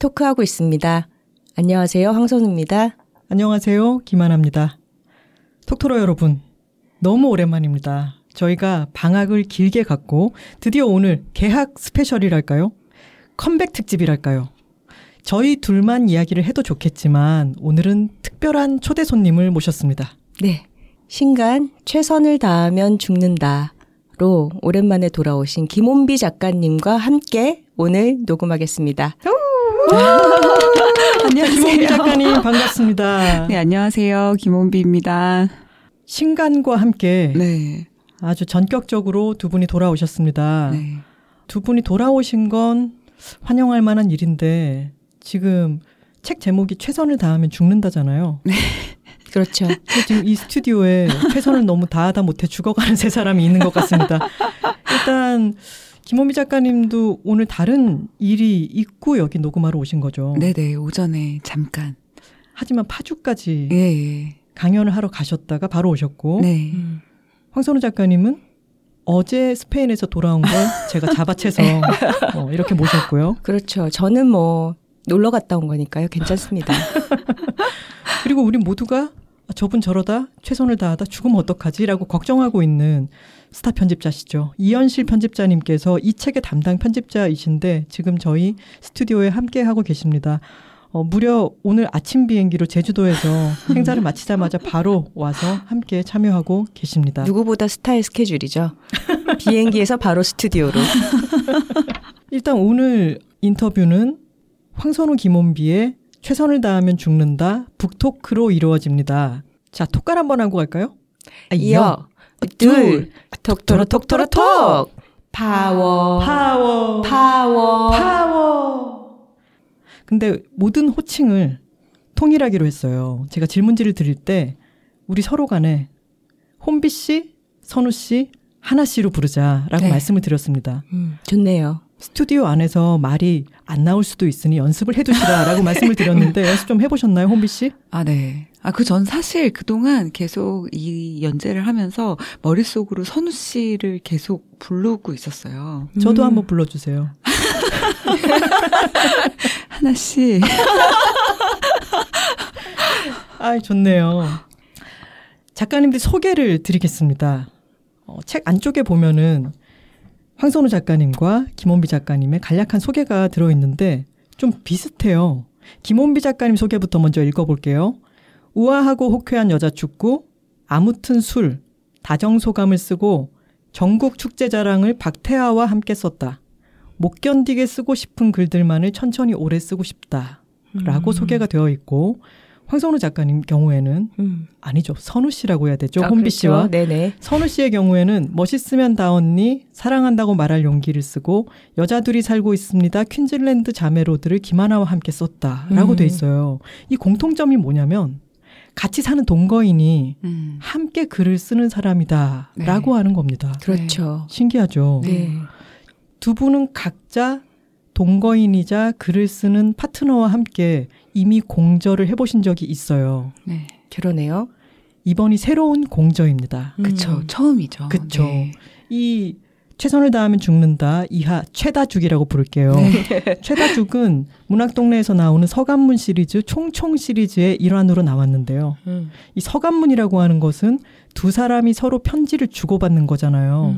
토크하고 있습니다. 안녕하세요, 황선우입니다. 안녕하세요, 김하나입니다. 톡토로 여러분, 너무 오랜만입니다. 저희가 방학을 길게 갖고 드디어 오늘 개학 스페셜이랄까요? 컴백 특집이랄까요? 저희 둘만 이야기를 해도 좋겠지만 오늘은 특별한 초대 손님을 모셨습니다. 네, 신간 최선을 다하면 죽는다로 오랜만에 돌아오신 김혼비 작가님과 함께 오늘 녹음하겠습니다. 안녕하세요. 김혼비 작가님 반갑습니다. 네, 안녕하세요. 김혼비입니다. 신간과 함께 네. 아주 전격적으로 두 분이 돌아오셨습니다. 네. 두 분이 돌아오신 건 환영할 만한 일인데 지금 책 제목이 최선을 다하면 죽는다잖아요. 네. 그렇죠. 지금 이 스튜디오에 최선을 너무 다하다 못해 죽어가는 세 사람이 있는 것 같습니다. 일단 김혼비 작가님도 오늘 다른 일이 있고 여기 녹음하러 오신 거죠. 네네. 오전에 잠깐. 하지만 파주까지. 예. 강연을 하러 가셨다가 바로 오셨고 네. 황선우 작가님은 어제 스페인에서 돌아온 걸 제가 잡아채서 이렇게 모셨고요. 그렇죠. 저는 뭐 놀러 갔다 온 거니까요. 괜찮습니다. 그리고 우리 모두가 저분 저러다 최선을 다하다 죽으면 어떡하지? 라고 걱정하고 있는 스타 편집자시죠. 이현실 편집자님께서 이 책의 담당 편집자이신데 지금 저희 스튜디오에 함께하고 계십니다. 무려 오늘 아침 비행기로 제주도에서 행사를 마치자마자 바로 와서 함께 참여하고 계십니다. 누구보다 스타의 스케줄이죠. 비행기에서 바로 스튜디오로. 일단 오늘 인터뷰는 황선우 김혼비의 최선을 다하면 죽는다 북토크로 이루어집니다. 자, 톡갈 한번 하고 갈까요? 이어, 둘, 톡토로톡. 파워. 근데 모든 호칭을 통일하기로 했어요. 제가 질문지를 드릴 때 우리 서로 간에 혼비 씨, 선우 씨, 하나 씨로 부르자라고 네. 말씀을 드렸습니다. 좋네요. 스튜디오 안에서 말이 안 나올 수도 있으니 연습을 해두시라라고 말씀을 드렸는데 연습 좀 해보셨나요, 혼비 씨? 아, 네. 전 사실 그동안 계속 이 연재를 하면서 머릿속으로 선우 씨를 계속 부르고 있었어요. 저도 한번 불러주세요. 하나씩. 아이, 좋네요. 작가님들 소개를 드리겠습니다. 책 안쪽에 보면은 황선우 작가님과 김혼비 작가님의 간략한 소개가 들어있는데 좀 비슷해요. 김혼비 작가님 소개부터 먼저 읽어볼게요. 우아하고 호쾌한 여자 축구, 아무튼 술, 다정소감을 쓰고 전국 축제 자랑을 박태하와 함께 썼다. 못 견디게 쓰고 싶은 글들만을 천천히 오래 쓰고 싶다. 라고 소개가 되어 있고 황선우 작가님 경우에는 아니죠. 선우 씨라고 해야 되죠. 혼비 그렇죠. 씨와 네네. 선우 씨의 경우에는 멋있으면 다 언니, 사랑한다고 말할 용기를 쓰고 여자둘이 살고 있습니다. 퀸즐랜드 자매로드를 김하나와 함께 썼다. 라고 돼 있어요. 이 공통점이 뭐냐면 같이 사는 동거인이 함께 글을 쓰는 사람이다. 네. 라고 하는 겁니다. 그렇죠. 신기하죠. 네. 두 분은 각자 동거인이자 글을 쓰는 파트너와 함께 이미 공저를 해보신 적이 있어요. 네, 그러네요. 이번이 새로운 공저입니다. 그쵸, 처음이죠. 그쵸. 네. 이 최선을 다하면 죽는다 이하 최다죽이라고 부를게요. 네. 최다죽은 문학동네에서 나오는 서간문 시리즈 총총 시리즈의 일환으로 나왔는데요. 이 서간문이라고 하는 것은 두 사람이 서로 편지를 주고받는 거잖아요.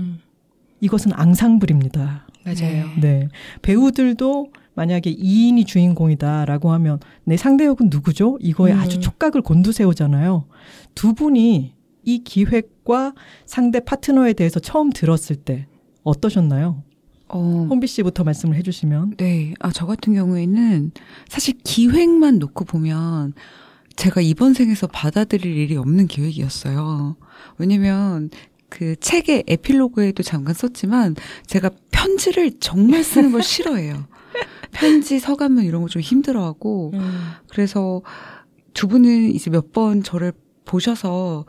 이것은 앙상블입니다. 맞아요. 네. 배우들도 만약에 2인이 주인공이다라고 하면 내 상대 역은 누구죠? 이거에 아주 촉각을 곤두세우잖아요. 두 분이 이 기획과 상대 파트너에 대해서 처음 들었을 때 어떠셨나요? 혼비 씨부터 말씀을 해주시면. 네. 아, 저 같은 경우에는 사실 기획만 놓고 보면 제가 이번 생에서 받아들일 일이 없는 기획이었어요. 왜냐면 그 책의 에필로그에도 잠깐 썼지만 제가 편지를 정말 쓰는 걸 싫어해요. 편지, 서간문 이런 거 좀 힘들어하고 그래서 두 분은 이제 몇 번 저를 보셔서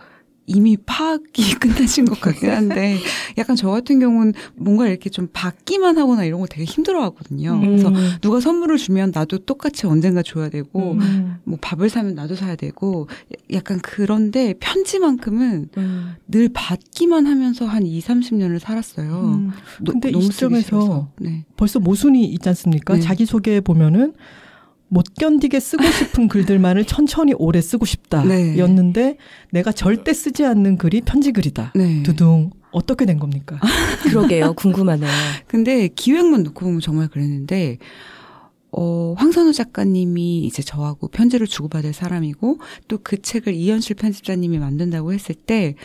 이미 파악이 끝나신 것 같긴 한데 약간 저 같은 경우는 뭔가 이렇게 좀 받기만 하거나 이런 거 되게 힘들어하거든요. 그래서 누가 선물을 주면 나도 똑같이 언젠가 줘야 되고 뭐 밥을 사면 나도 사야 되고 약간 그런데 편지만큼은 늘 받기만 하면서 한 20-30년을 살았어요. 근데 이 시점에서 네. 벌써 모순이 있지 않습니까? 네. 자기소개에 보면은 못 견디게 쓰고 싶은 글들만을 천천히 오래 쓰고 싶다 네. 였는데 내가 절대 쓰지 않는 글이 편지글이다. 네. 두둥. 어떻게 된 겁니까? 그러게요. 궁금하네요. 근데 기획만 놓고 보면 정말 그랬는데 황선우 작가님이 이제 저하고 편지를 주고받을 사람이고 또 그 책을 이현실 편집자님이 만든다고 했을 때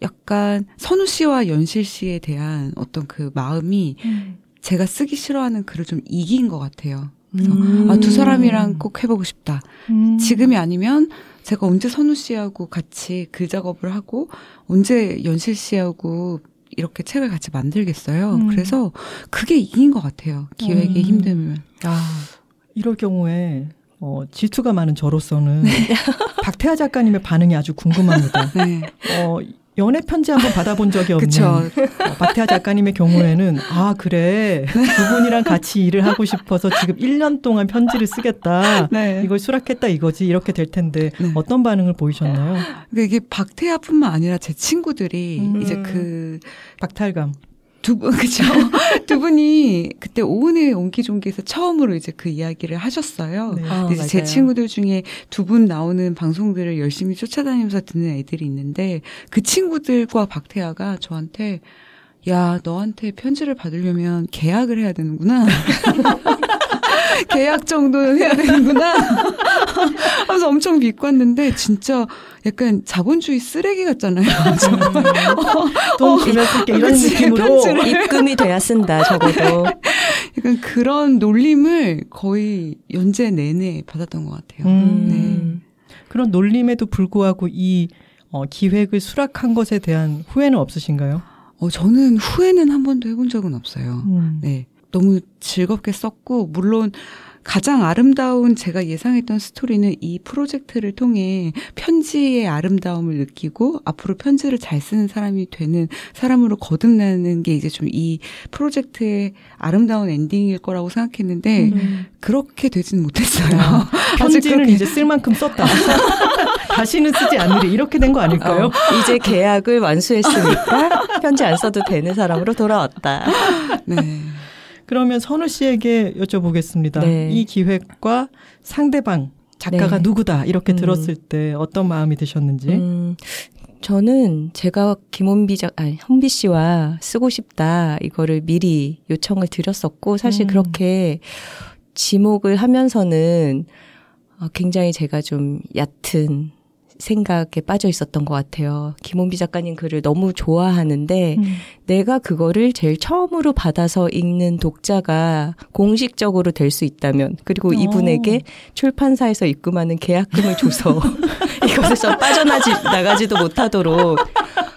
약간 선우 씨와 연실 씨에 대한 어떤 그 마음이 제가 쓰기 싫어하는 글을 좀 이긴 것 같아요. 그래서 아, 두 사람이랑 꼭 해보고 싶다. 지금이 아니면 제가 언제 선우 씨하고 같이 글 작업을 하고 언제 연실 씨하고 이렇게 책을 같이 만들겠어요. 그래서 그게 이긴 것 같아요. 기획의 힘듦을. 아, 이럴 경우에 질투가 많은 저로서는 박태하 작가님의 반응이 아주 궁금합니다. 네. 연애 편지 한번 받아본 적이 없는 박태하 작가님의 경우에는 아 그래 두 분이랑 같이 일을 하고 싶어서 지금 1년 동안 편지를 쓰겠다 네. 이걸 수락했다 이거지 이렇게 될 텐데 네. 어떤 반응을 보이셨나요? 그러니까 이게 박태하뿐만 아니라 제 친구들이 이제 그 박탈감 두 분이 그때 오은의 옹기종기에서 처음으로 이제 그 이야기를 하셨어요. 네. 이제 제 친구들 중에 두 분 나오는 방송들을 열심히 쫓아다니면서 듣는 애들이 있는데 그 친구들과 박태하가 저한테 야, 너한테 편지를 받으려면 계약을 해야 되는구나. 계약 정도는 해야 되는구나. 하면서 엄청 비꼬았는데 진짜 약간 자본주의 쓰레기 같잖아요. 돈 주면 쓸게 이런 느낌으로 입금이 돼야 쓴다 적어도. 약간 그런 놀림을 거의 연재 내내 받았던 것 같아요. 네. 그런 놀림에도 불구하고 이 기획을 수락한 것에 대한 후회는 없으신가요? 저는 후회는 한 번도 해본 적은 없어요. 네. 너무 즐겁게 썼고 물론 가장 아름다운 제가 예상했던 스토리는 이 프로젝트를 통해 편지의 아름다움을 느끼고 앞으로 편지를 잘 쓰는 사람이 되는 사람으로 거듭나는 게 이제 좀 이 프로젝트의 아름다운 엔딩일 거라고 생각했는데 그렇게 되진 못했어요. 편지는 이제 쓸 만큼 썼다. 다시는 쓰지 않으리 이렇게 된 거 아닐까요? 이제 계약을 완수했으니까 편지 안 써도 되는 사람으로 돌아왔다. 네. 그러면 선우 씨에게 여쭤보겠습니다. 네. 이 기획과 상대방 작가가 네. 누구다 이렇게 들었을 때 어떤 마음이 드셨는지? 저는 제가 헌비 씨와 쓰고 싶다 이거를 미리 요청을 드렸었고 사실 그렇게 지목을 하면서는 굉장히 제가 좀 얕은 생각에 빠져 있었던 것 같아요. 김혼비 작가님 글을 너무 좋아하는데 내가 그거를 제일 처음으로 받아서 읽는 독자가 공식적으로 될 수 있다면 그리고 이분에게 출판사에서 입금하는 계약금을 줘서 이것에서 빠져나가지도 못하도록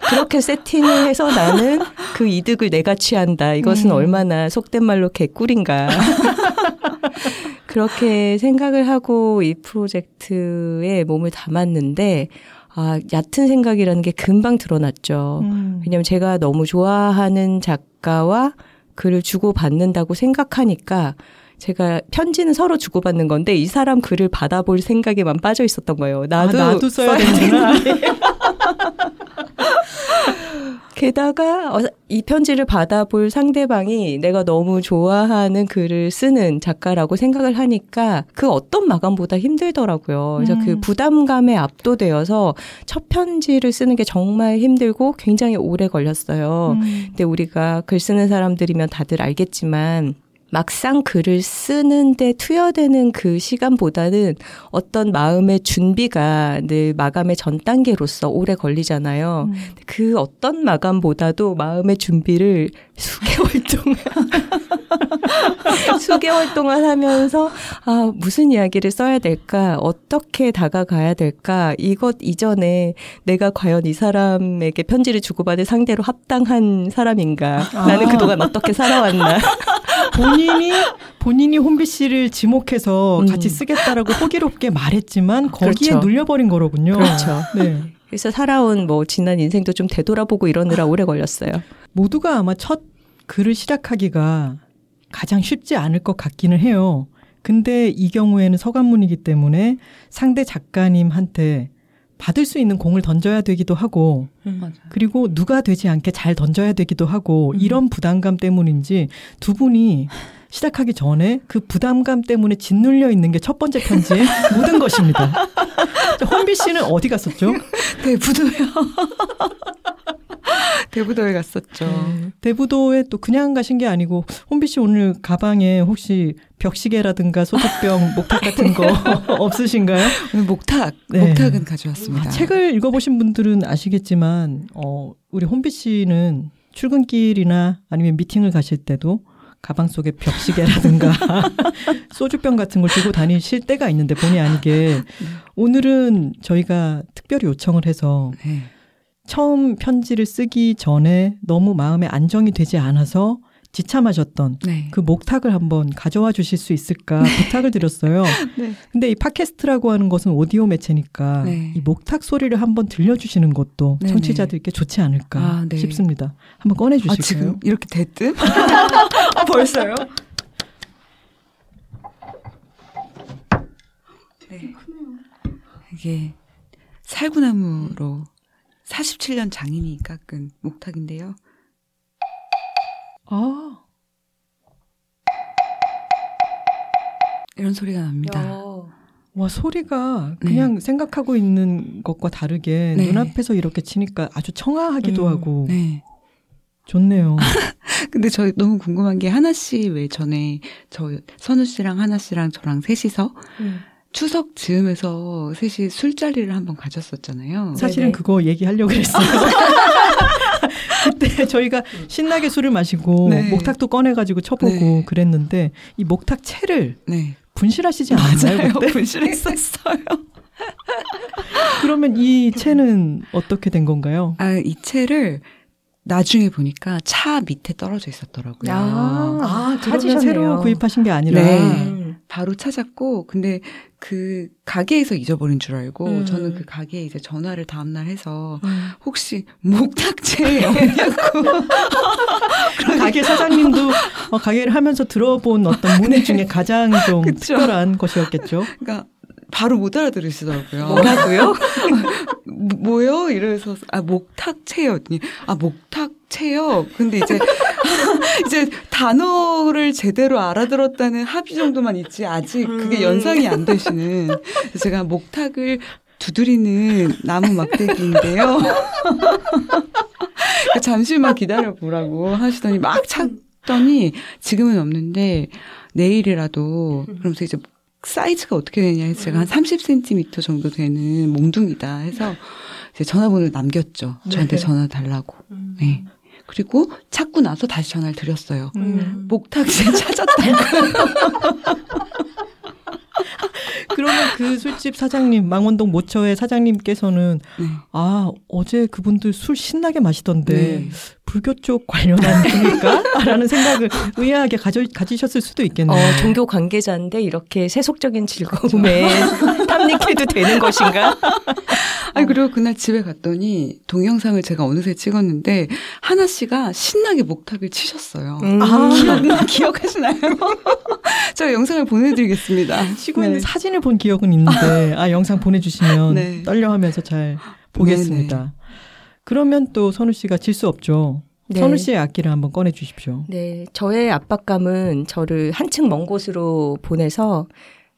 그렇게 세팅을 해서 나는 그 이득을 내가 취한다. 이것은 얼마나 속된 말로 개꿀인가. 그렇게 생각을 하고 이 프로젝트에 몸을 담았는데 아, 얕은 생각이라는 게 금방 드러났죠. 왜냐하면 제가 너무 좋아하는 작가와 글을 주고받는다고 생각하니까 제가 편지는 서로 주고받는 건데 이 사람 글을 받아볼 생각에만 빠져 있었던 거예요. 나도 써야 되는구나. 게다가 이 편지를 받아볼 상대방이 내가 너무 좋아하는 글을 쓰는 작가라고 생각을 하니까 그 어떤 마감보다 힘들더라고요. 그래서 그 부담감에 압도되어서 첫 편지를 쓰는 게 정말 힘들고 굉장히 오래 걸렸어요. 근데 우리가 글 쓰는 사람들이면 다들 알겠지만 막상 글을 쓰는데 투여되는 그 시간보다는 어떤 마음의 준비가 늘 마감의 전 단계로서 오래 걸리잖아요. 그 어떤 마감보다도 마음의 준비를 수개월 동안 수개월 동안 하면서 아, 무슨 이야기를 써야 될까? 어떻게 다가가야 될까? 이것 이전에 내가 과연 이 사람에게 편지를 주고받을 상대로 합당한 사람인가? 나는 그동안 어떻게 살아왔나? 본인이 혼비 씨를 지목해서 같이 쓰겠다라고 호기롭게 말했지만 거기에 그렇죠. 눌려버린 거로군요. 그렇죠. 네. 그래서 살아온 뭐 지난 인생도 좀 되돌아보고 이러느라 오래 걸렸어요. 모두가 아마 첫 글을 시작하기가 가장 쉽지 않을 것 같기는 해요. 근데 이 경우에는 서간문이기 때문에 상대 작가님한테 받을 수 있는 공을 던져야 되기도 하고 그리고 누가 되지 않게 잘 던져야 되기도 하고 이런 부담감 때문인지 두 분이 시작하기 전에 그 부담감 때문에 짓눌려 있는 게 첫 번째 편지의 모든 것입니다. 혼비 씨는 어디 갔었죠? 대부도요. 대부도에 갔었죠. 대부도에 또 그냥 가신 게 아니고 혼비 씨 오늘 가방에 혹시 벽시계라든가 소주병, 목탁 같은 거 없으신가요? 오늘 목탁, 네. 목탁은 가져왔습니다. 아, 책을 읽어보신 분들은 아시겠지만 우리 혼비 씨는 출근길이나 아니면 미팅을 가실 때도 가방 속에 벽시계라든가 소주병 같은 걸 들고 다니실 때가 있는데 본의 아니게 오늘은 저희가 특별히 요청을 해서 네. 처음 편지를 쓰기 전에 너무 마음에 안정이 되지 않아서 지참하셨던 네. 그 목탁을 한번 가져와 주실 수 있을까 부탁을 드렸어요. 네. 근데 이 팟캐스트라고 하는 것은 오디오 매체니까 네. 이 목탁 소리를 한번 들려주시는 것도 네네. 청취자들께 좋지 않을까 아, 네. 싶습니다. 한번 꺼내주실까요? 아, 지금 이렇게 대뜸? 아, 벌써요? 네. 이게 살구나무로 47년 장인이 깎은 목탁인데요. 아. 이런 소리가 납니다. 와, 소리가 그냥 네. 생각하고 있는 것과 다르게 네. 눈앞에서 이렇게 치니까 아주 청아하기도 하고 네. 좋네요. 근데 저 너무 궁금한 게 하나 씨 왜 전에 저 선우 씨랑 하나 씨랑 저랑 셋이서 추석 즈음에서 셋이 술자리를 한번 가졌었잖아요. 사실은 네네. 그거 얘기하려고 그랬어요. 그때 저희가 신나게 술을 마시고 네. 목탁도 꺼내가지고 쳐보고 네. 그랬는데 이 목탁채를 네. 분실하시지 않았나요? 그때? 분실했었어요. 그러면 이 채는 어떻게 된 건가요? 아, 이 채를 나중에 보니까 차 밑에 떨어져 있었더라고요. 아, 찾으셨네요. 새로 구입하신 게 아니라. 네. 바로 찾았고, 근데 그 가게에서 잊어버린 줄 알고, 저는 그 가게에 이제 전화를 다음날 해서, 혹시 목탁채 없냐고. 그러니까. 가게 사장님도 가게를 하면서 들어본 어떤 문의 네. 중에 가장 좀 그쵸. 특별한 것이었겠죠. 그러니까 바로 못 알아들으시더라고요. 뭐라고요? 뭐요? 이래서, 아, 목탁채요. 아, 목탁채요? 근데 이제, 이제 단어를 제대로 알아들었다는 합의 정도만 있지, 아직 그게 연상이 안 되시는. 제가 목탁을 두드리는 나무 막대기인데요. 잠시만 기다려보라고 하시더니 막 찾더니 지금은 없는데 내일이라도, 그러면서 이제 사이즈가 어떻게 되냐 해서 제가 한 30cm 정도 되는 몽둥이다 해서 이제 전화번호를 남겼죠. 저한테 네. 전화 달라고. 네. 그리고 찾고 나서 다시 전화를 드렸어요. 목탁새 찾았다고. 그러면 그 술집 사장님, 망원동 모처의 사장님께서는 네. 아, 어제 그분들 술 신나게 마시던데 네. 불교 쪽 관련한 분일까? 라는 생각을 의아하게 가지셨을 수도 있겠네요. 종교 관계자인데 이렇게 세속적인 즐거움에 탐닉해도 되는 것인가? 아니, 그리고 그날 집에 갔더니 동영상을 제가 어느새 찍었는데 하나 씨가 신나게 목탁을 치셨어요. 기억하시나요? 제가 영상을 보내드리겠습니다. 치고 있는 네. 사진을 본 기억은 있는데 아, 영상 보내주시면 네. 떨려하면서 잘 보겠습니다. 네네. 그러면 또 선우 씨가 질 수 없죠. 네. 선우 씨의 악기를 한번 꺼내주십시오. 네, 저의 압박감은 저를 한층 먼 곳으로 보내서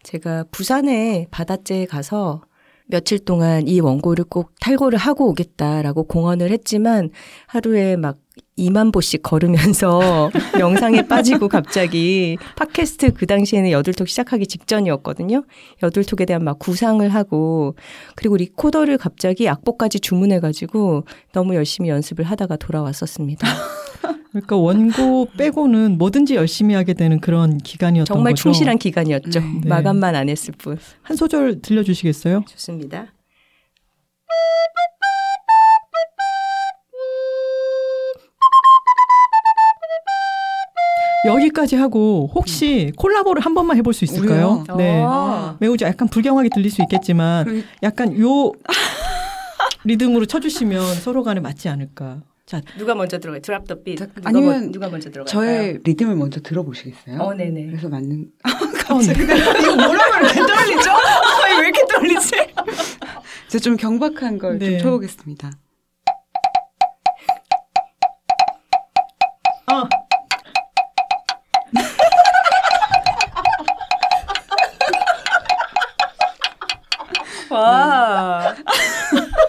제가 부산의 바닷가에 가서 며칠 동안 이 원고를 꼭 탈고를 하고 오겠다라고 공언을 했지만 하루에 막 2만 보씩 걸으면서 명상에 빠지고 갑자기 팟캐스트 그 당시에는 여둘톡 시작하기 직전이었거든요. 여둘톡에 대한 막 구상을 하고 그리고 리코더를 갑자기 악보까지 주문해가지고 너무 열심히 연습을 하다가 돌아왔었습니다. 그러니까 원고 빼고는 뭐든지 열심히 하게 되는 그런 기간이었던 거죠. 정말 충실한 기간이었죠. 네. 마감만 안 했을 뿐. 한 소절 들려주시겠어요? 좋습니다. 여기까지 하고 혹시 콜라보를 한 번만 해볼 수 있을까요? 우리요? 네, 매우 약간 불경하게 들릴 수 있겠지만 약간 요 리듬으로 쳐주시면 서로 간에 맞지 않을까. 자, 누가 먼저 들어가요? 드랍 더 빗. 아니면 누가 먼저 들어가요? 저의 리듬을 먼저 들어보시겠어요? 어, 네네. 그래서 맞는. 갑자기 이거 뭐라고 이렇게 떨리죠? 왜 이렇게 떨리지? 제가 좀 경박한 걸 좀 쳐보겠습니다. 와.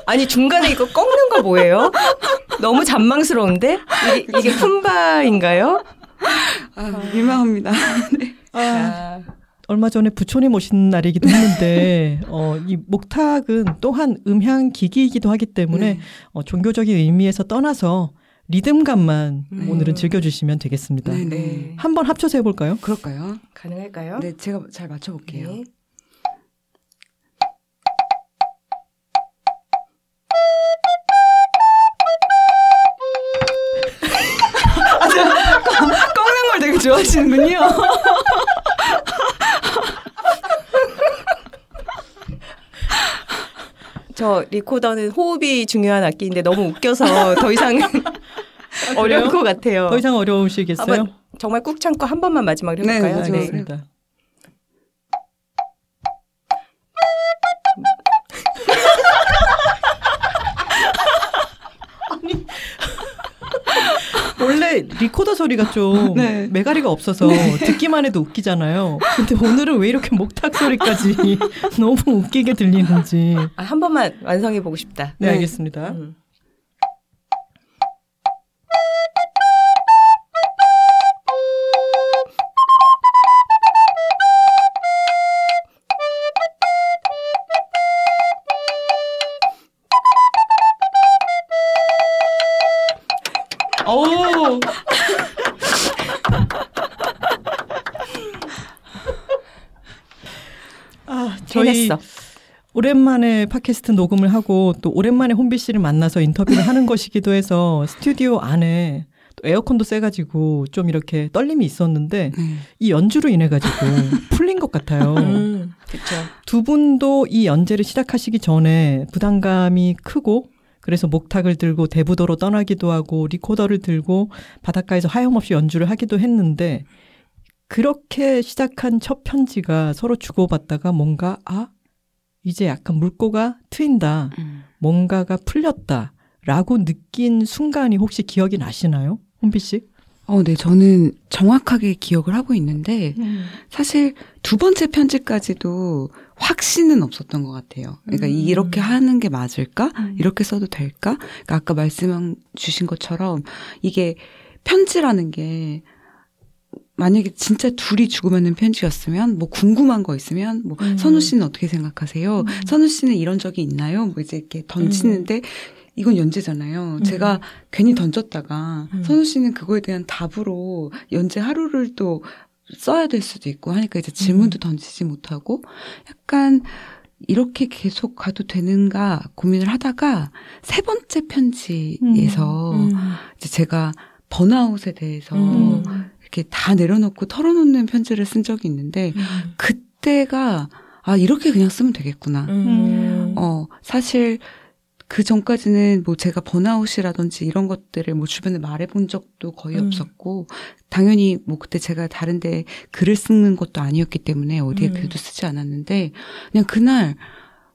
아니 중간에 이거 꺾는 거 뭐예요? 너무 잔망스러운데? 이게 품바인가요? 아, 민망합니다. 네. 아, 얼마 전에 부처님 오신 날이기도 했는데 이 목탁은 또한 음향기기이기도 하기 때문에 종교적인 의미에서 떠나서 리듬감만 오늘은 즐겨주시면 되겠습니다. 네네. 한번 합쳐서 해볼까요? 그럴까요? 가능할까요? 네, 제가 잘 맞춰볼게요. 네. 되게 좋아하시는군요. 저 리코더는 호흡이 중요한 악기인데 너무 웃겨서 더 이상은 어려울 것 같아요. 더 이상 어려우시겠어요? 한번, 정말 꾹 참고 한 번만 마지막으로 해볼까요? 네, 알겠습니다. 네. 원래 리코더 소리가 좀 매가리가 없어서 듣기만 해도 웃기잖아요. 근데 오늘은 왜 이렇게 목탁 소리까지 너무 웃기게 들리는지. 아, 한 번만 완성해보고 싶다. 네, 알겠습니다. 저희 오랜만에 팟캐스트 녹음을 하고 또 오랜만에 혼비 씨를 만나서 인터뷰를 하는 것이기도 해서 스튜디오 안에 또 에어컨도 쐬가지고 좀 이렇게 떨림이 있었는데 이 연주로 인해가지고 풀린 것 같아요. 그쵸. 두 분도 이 연재를 시작하시기 전에 부담감이 크고 그래서 목탁을 들고 대부도로 떠나기도 하고 리코더를 들고 바닷가에서 하염없이 연주를 하기도 했는데 그렇게 시작한 첫 편지가 서로 주고받다가 뭔가 이제 약간 물꼬가 트인다. 뭔가가 풀렸다. 라고 느낀 순간이 혹시 기억이 나시나요? 혼비 씨? 네. 저는 정확하게 기억을 하고 있는데 사실 두 번째 편지까지도 확신은 없었던 것 같아요. 그러니까 이렇게 하는 게 맞을까? 이렇게 써도 될까? 그러니까 아까 말씀 주신 것처럼 이게 편지라는 게 만약에 진짜 둘이 주고받는 편지였으면 뭐 궁금한 거 있으면 뭐 선우 씨는 어떻게 생각하세요? 선우 씨는 이런 적이 있나요? 뭐 이제 이렇게 던지는데 이건 연재잖아요. 제가 괜히 던졌다가 선우 씨는 그거에 대한 답으로 연재 하루를 또 써야 될 수도 있고 하니까 이제 질문도 던지지 못하고 약간 이렇게 계속 가도 되는가 고민을 하다가 세 번째 편지에서 이제 제가 번아웃에 대해서 이렇게 다 내려놓고 털어놓는 편지를 쓴 적이 있는데 그때가 이렇게 그냥 쓰면 되겠구나. 사실 그 전까지는 뭐 제가 번아웃이라든지 이런 것들을 뭐 주변에 말해본 적도 거의 없었고 당연히 뭐 그때 제가 다른데 글을 쓰는 것도 아니었기 때문에 어디에 글도 쓰지 않았는데 그냥 그날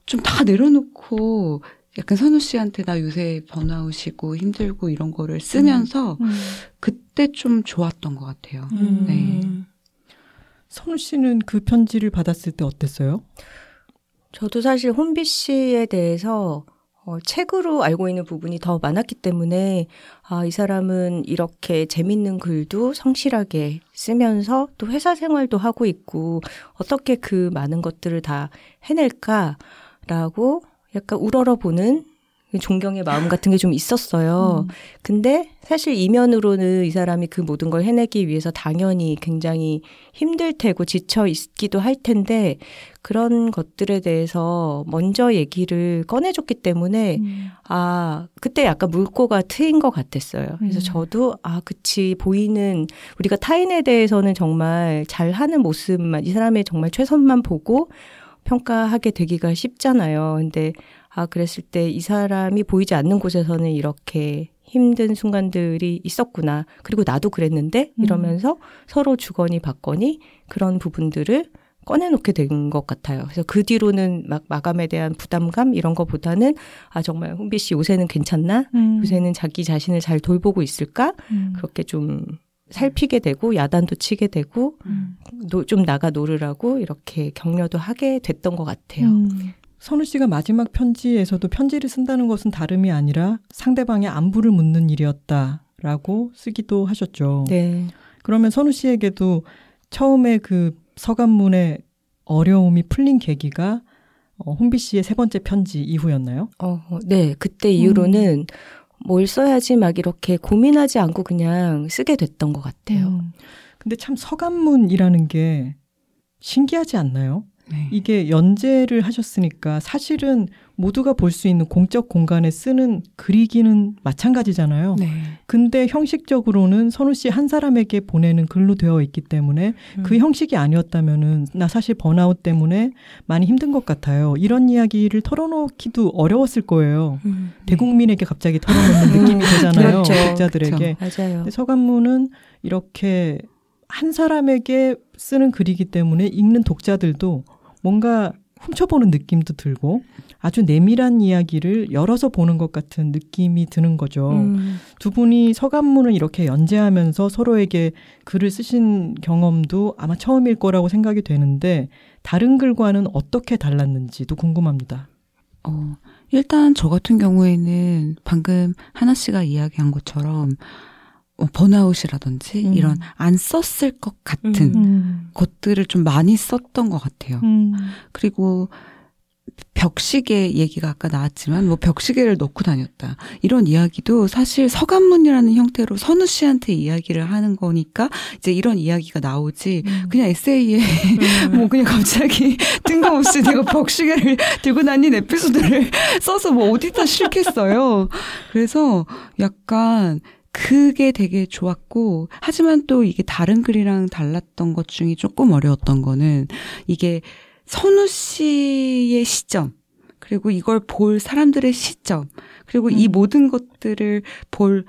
좀 다 내려놓고 약간 선우 씨한테 나 요새 번아웃이고 힘들고 이런 거를 쓰면서 그때 좀 좋았던 것 같아요. 네. 선우 씨는 그 편지를 받았을 때 어땠어요? 저도 사실 혼비 씨에 대해서 책으로 알고 있는 부분이 더 많았기 때문에 아, 이 사람은 이렇게 재밌는 글도 성실하게 쓰면서 또 회사 생활도 하고 있고 어떻게 그 많은 것들을 다 해낼까라고 약간 우러러보는 존경의 마음 같은 게 좀 있었어요. 근데 사실 이면으로는 이 사람이 그 모든 걸 해내기 위해서 당연히 굉장히 힘들 테고 지쳐 있기도 할 텐데 그런 것들에 대해서 먼저 얘기를 꺼내줬기 때문에 아, 그때 약간 물꼬가 트인 것 같았어요. 그래서 저도 아, 그치, 보이는 우리가 타인에 대해서는 정말 잘하는 모습만 이 사람의 정말 최선만 보고 평가하게 되기가 쉽잖아요. 근데 아, 그랬을 때 이 사람이 보이지 않는 곳에서는 이렇게 힘든 순간들이 있었구나. 그리고 나도 그랬는데 이러면서 서로 주거니 받거니 그런 부분들을 꺼내놓게 된 것 같아요. 그래서 그 뒤로는 막 마감에 대한 부담감 이런 것보다는 아, 정말 홍비 씨 요새는 괜찮나? 요새는 자기 자신을 잘 돌보고 있을까? 그렇게 좀 살피게 되고 야단도 치게 되고 좀 나가 노르라고 이렇게 격려도 하게 됐던 것 같아요. 선우 씨가 마지막 편지에서도 편지를 쓴다는 것은 다름이 아니라 상대방의 안부를 묻는 일이었다라고 쓰기도 하셨죠. 네. 그러면 선우 씨에게도 처음에 그 서간문의 어려움이 풀린 계기가 홍비 씨의 세 번째 편지 이후였나요? 네. 그때 이후로는 뭘 써야지 막 이렇게 고민하지 않고 그냥 쓰게 됐던 것 같아요. 근데 참 서간문이라는 게 신기하지 않나요? 네. 이게 연재를 하셨으니까 사실은 모두가 볼 수 있는 공적 공간에 쓰는 글이기는 마찬가지잖아요. 네. 근데 형식적으로는 선우 씨 한 사람에게 보내는 글로 되어 있기 때문에 그 형식이 아니었다면은 나 사실 번아웃 때문에 많이 힘든 것 같아요. 이런 이야기를 털어놓기도 어려웠을 거예요. 네. 대국민에게 갑자기 털어놓는 느낌이 되잖아요. 그렇죠. 독자들에게. 그렇죠. 맞아요. 근데 서간문은 이렇게 한 사람에게 쓰는 글이기 때문에 읽는 독자들도 뭔가 훔쳐보는 느낌도 들고 아주 내밀한 이야기를 열어서 보는 것 같은 느낌이 드는 거죠. 두 분이 서간문을 이렇게 연재하면서 서로에게 글을 쓰신 경험도 아마 처음일 거라고 생각이 되는데 다른 글과는 어떻게 달랐는지도 궁금합니다. 일단 저 같은 경우에는 방금 하나 씨가 이야기한 것처럼 번아웃이라든지 이런 안 썼을 것 같은 것들을 좀 많이 썼던 것 같아요. 그리고 벽시계 얘기가 아까 나왔지만 뭐 벽시계를 넣고 다녔다. 이런 이야기도 사실 서간문이라는 형태로 선우 씨한테 이야기를 하는 거니까 이제 이런 이야기가 나오지 그냥 에세이에 뭐 그냥 갑자기 뜬금없이 내가 벽시계를 들고 다닌 에피소드를 써서 뭐 어디다 실겠어요. 그래서 약간 그게 되게 좋았고, 하지만 또 이게 다른 글이랑 달랐던 것 중에 조금 어려웠던 거는 이게 선우 씨의 시점, 그리고 이걸 볼 사람들의 시점, 그리고 이 모든 것들을 볼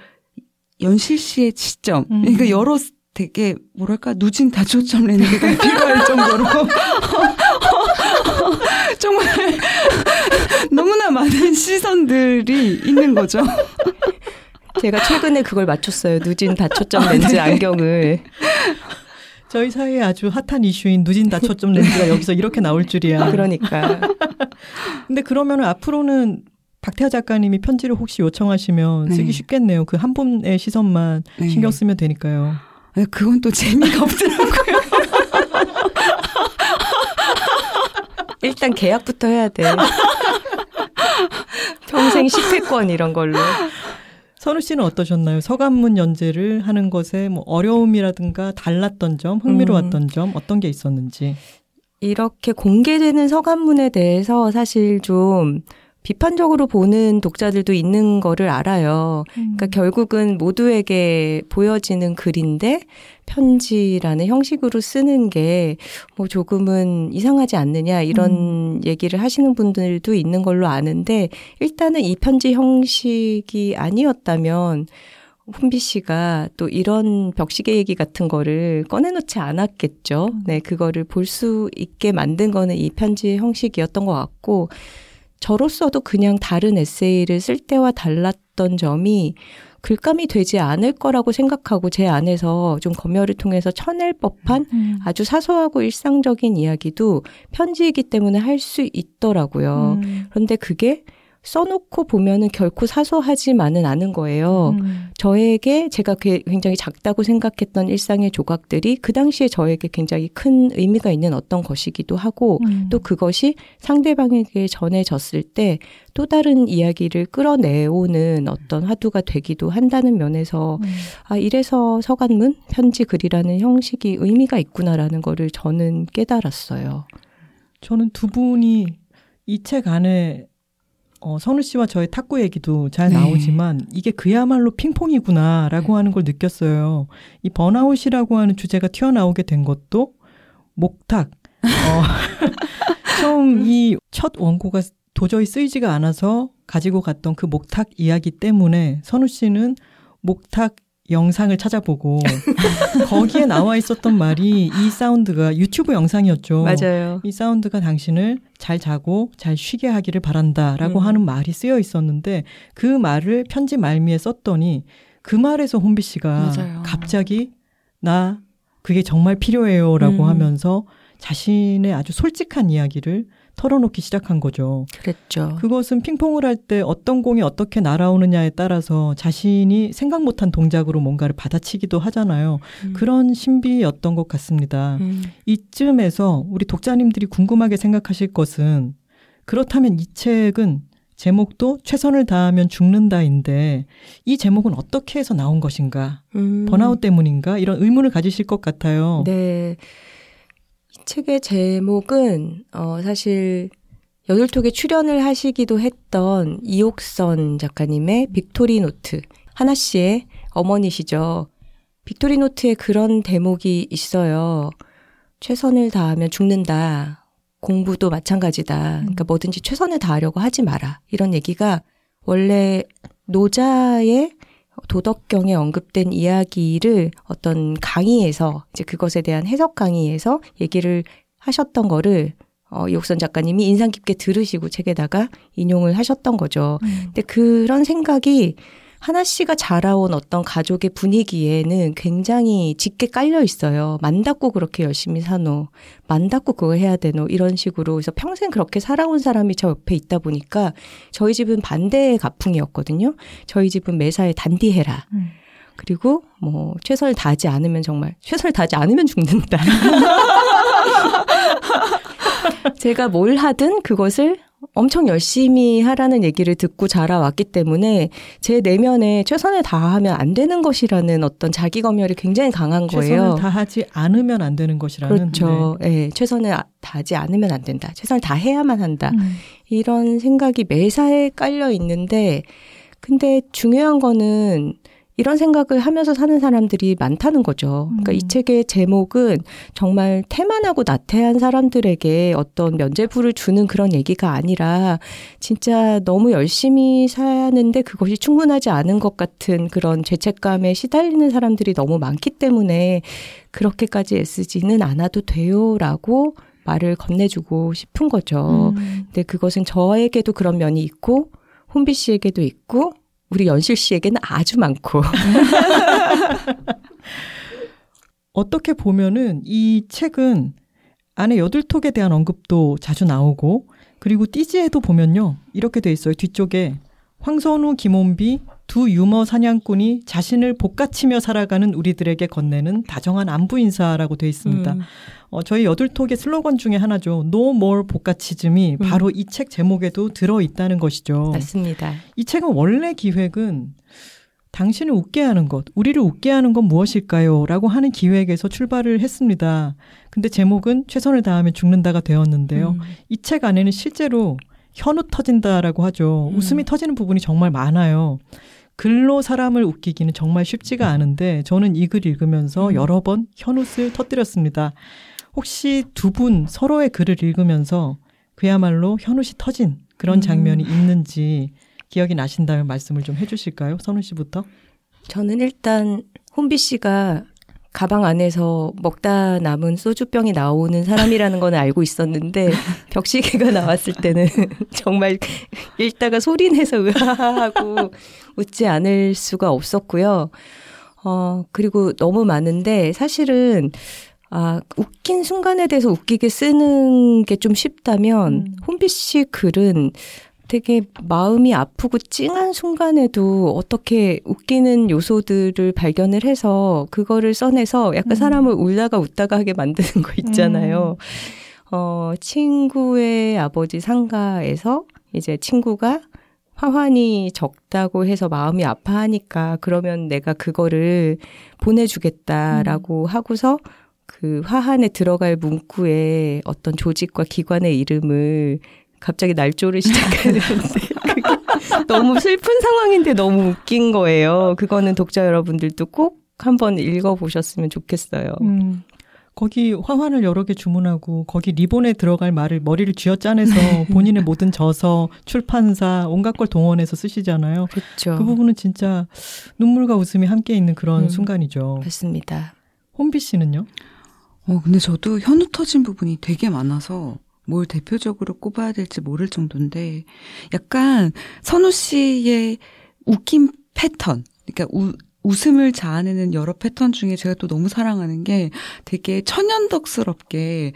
연실 씨의 시점, 그러니까 여러 되게 뭐랄까 누진 다초점 렌즈가 필요할 정도로 정말 너무나 많은 시선들이 있는 거죠. 제가 최근에 그걸 맞췄어요. 누진 다초점 렌즈 네. 안경을. 저희 사회에 아주 핫한 이슈인 누진 다초점 렌즈가 여기서 이렇게 나올 줄이야. 그러니까. 근데 그러면 앞으로는 박태하 작가님이 편지를 혹시 요청하시면 쓰기 쉽겠네요. 그 한 분의 시선만 신경 쓰면 되니까요. 그건 또 재미가 없더라고요. 일단 계약부터 해야 돼. 평생 10회권 이런 걸로. 선우 씨는 어떠셨나요? 서간문 연재를 하는 것에 뭐 어려움이라든가 달랐던 점, 흥미로웠던 점 어떤 게 있었는지. 이렇게 공개되는 서간문에 대해서 사실 좀 비판적으로 보는 독자들도 있는 거를 알아요. 그러니까 결국은 모두에게 보여지는 글인데 편지라는 형식으로 쓰는 게 뭐 조금은 이상하지 않느냐 이런 얘기를 하시는 분들도 있는 걸로 아는데 일단은 이 편지 형식이 아니었다면 혼비 씨가 또 이런 벽시계 얘기 같은 거를 꺼내놓지 않았겠죠. 네, 그거를 볼 수 있게 만든 거는 이 편지 형식이었던 것 같고 저로서도 그냥 다른 에세이를 쓸 때와 달랐던 점이 글감이 되지 않을 거라고 생각하고 제 안에서 좀 검열을 통해서 쳐낼 법한 아주 사소하고 일상적인 이야기도 편지이기 때문에 할 수 있더라고요. 그런데 그게 써놓고 보면은 결코 사소하지만은 않은 거예요. 저에게 제가 굉장히 작다고 생각했던 일상의 조각들이 그 당시에 저에게 굉장히 큰 의미가 있는 어떤 것이기도 하고 또 그것이 상대방에게 전해졌을 때 또 다른 이야기를 끌어내오는 어떤 화두가 되기도 한다는 면에서 아, 이래서 서간문, 편지글이라는 형식이 의미가 있구나라는 거를 저는 깨달았어요. 저는 두 분이 이 책 안에 선우 씨와 저의 탁구 얘기도 잘 나오지만 이게 그야말로 핑퐁이구나라고 하는 걸 느꼈어요. 이 번아웃이라고 하는 주제가 튀어나오게 된 것도 목탁. 처음 이 첫 원고가 도저히 쓰이지가 않아서 가지고 갔던 그 목탁 이야기 때문에 선우 씨는 목탁 영상을 찾아보고 거기에 나와 있었던 말이 이 사운드가 유튜브 영상이었죠. 맞아요. 이 사운드가 당신을 잘 자고 잘 쉬게 하기를 바란다라고 하는 말이 쓰여 있었는데 그 말을 편지 말미에 썼더니 그 말에서 혼비 씨가 맞아요. 갑자기 나 그게 정말 필요해요라고 하면서 자신의 아주 솔직한 이야기를 털어놓기 시작한 거죠. 그랬죠. 그것은 핑퐁을 할 때 어떤 공이 어떻게 날아오느냐에 따라서 자신이 생각 못한 동작으로 뭔가를 받아치기도 하잖아요. 그런 신비였던 것 같습니다. 이쯤에서 우리 독자님들이 궁금하게 생각하실 것은 그렇다면 이 책은 제목도 최선을 다하면 죽는다인데 이 제목은 어떻게 해서 나온 것인가? 번아웃 때문인가? 이런 의문을 가지실 것 같아요. 네. 책의 제목은 사실 여둘톡에 출연을 하시기도 했던 이옥선 작가님의 빅토리 노트, 하나 씨의 어머니시죠. 빅토리 노트에 그런 대목이 있어요. 최선을 다하면 죽는다. 공부도 마찬가지다. 그러니까 뭐든지 최선을 다하려고 하지 마라. 이런 얘기가 원래 노자의 도덕경에 언급된 이야기를 어떤 강의에서 이제 그것에 대한 해석 강의에서 얘기를 하셨던 거를 이옥선 작가님이 인상 깊게 들으시고 책에다가 인용을 하셨던 거죠. 근데 그런 생각이 하나 씨가 자라온 어떤 가족의 분위기에는 굉장히 짙게 깔려 있어요. 만 닦고 그렇게 열심히 사노. 만 닦고 그거 해야 되노. 이런 식으로. 그래서 평생 그렇게 살아온 사람이 저 옆에 있다 보니까 저희 집은 반대의 가풍이었거든요. 저희 집은 매사에 단디해라. 그리고 뭐 최선을 다하지 않으면 정말 최선을 다하지 않으면 죽는다. 제가 뭘 하든 그것을 엄청 열심히 하라는 얘기를 듣고 자라왔기 때문에 제 내면에 최선을 다하면 안 되는 것이라는 어떤 자기 검열이 굉장히 강한 거예요. 최선을 다하지 않으면 안 되는 것이라는. 그렇죠. 네. 네, 최선을 다하지 않으면 안 된다. 최선을 다해야만 한다. 이런 생각이 매사에 깔려 있는데 근데 중요한 거는 이런 생각을 하면서 사는 사람들이 많다는 거죠. 그러니까 이 책의 제목은 정말 태만하고 나태한 사람들에게 어떤 면죄부를 주는 그런 얘기가 아니라 진짜 너무 열심히 사는데 그것이 충분하지 않은 것 같은 그런 죄책감에 시달리는 사람들이 너무 많기 때문에 그렇게까지 애쓰지는 않아도 돼요라고 말을 건네주고 싶은 거죠. 근데 그것은 저에게도 그런 면이 있고 혼비 씨에게도 있고 우리 연실 씨에게는 아주 많고. 어떻게 보면은 이 책은 안에 여둘톡에 대한 언급도 자주 나오고 그리고 띠지에도 보면요. 이렇게 돼 있어요. 뒤쪽에 황선우, 김혼비 두 유머 사냥꾼이 자신을 복가치며 살아가는 우리들에게 건네는 다정한 안부 인사라고 돼 있습니다. 저희 여둘톡의 슬로건 중에 하나죠. No more 복가치즘이 바로 이 책 제목에도 들어있다는 것이죠. 맞습니다. 이 책은 원래 기획은 당신을 웃게 하는 것, 우리를 웃게 하는 건 무엇일까요? 라고 하는 기획에서 출발을 했습니다. 근데 제목은 최선을 다하면 죽는다가 되었는데요. 이 책 안에는 실제로 현우 터진다라고 하죠. 웃음이 터지는 부분이 정말 많아요. 글로 사람을 웃기기는 정말 쉽지가 않은데 저는 이 글 읽으면서 여러 번 현웃을 터뜨렸습니다. 혹시 두 분 서로의 글을 읽으면서 그야말로 현웃이 터진 그런 장면이 있는지 기억이 나신다면 말씀을 좀 해주실까요? 선우 씨부터. 저는 일단 혼비 씨가 가방 안에서 먹다 남은 소주병이 나오는 사람이라는 건 알고 있었는데 벽시계가 나왔을 때는 정말 읽다가 소리내서 으하하하고 웃지 않을 수가 없었고요. 그리고 너무 많은데 사실은 웃긴 순간에 대해서 웃기게 쓰는 게 좀 쉽다면 혼비 씨 글은 되게 마음이 아프고 찡한 순간에도 어떻게 웃기는 요소들을 발견을 해서 그거를 써내서 약간 사람을 울다가 웃다가 하게 만드는 거 있잖아요. 친구의 아버지 상가에서 이제 친구가 화환이 적다고 해서 마음이 아파하니까 그러면 내가 그거를 보내주겠다라고 하고서 그 화환에 들어갈 문구에 어떤 조직과 기관의 이름을 갑자기 날조를 시작하는데 너무 슬픈 상황인데 너무 웃긴 거예요. 그거는 독자 여러분들도 꼭 한번 읽어보셨으면 좋겠어요. 거기 화환을 여러 개 주문하고 거기 리본에 들어갈 말을 머리를 쥐어짜내서 본인의 모든 저서, 출판사, 온갖 걸 동원해서 쓰시잖아요. 그렇죠. 그 부분은 진짜 눈물과 웃음이 함께 있는 그런 순간이죠. 맞습니다. 혼비 씨는요? 근데 저도 현우 터진 부분이 되게 많아서 뭘 대표적으로 꼽아야 될지 모를 정도인데, 약간 선우 씨의 웃긴 패턴, 그러니까 웃음을 자아내는 여러 패턴 중에 제가 또 너무 사랑하는 게 되게 천연덕스럽게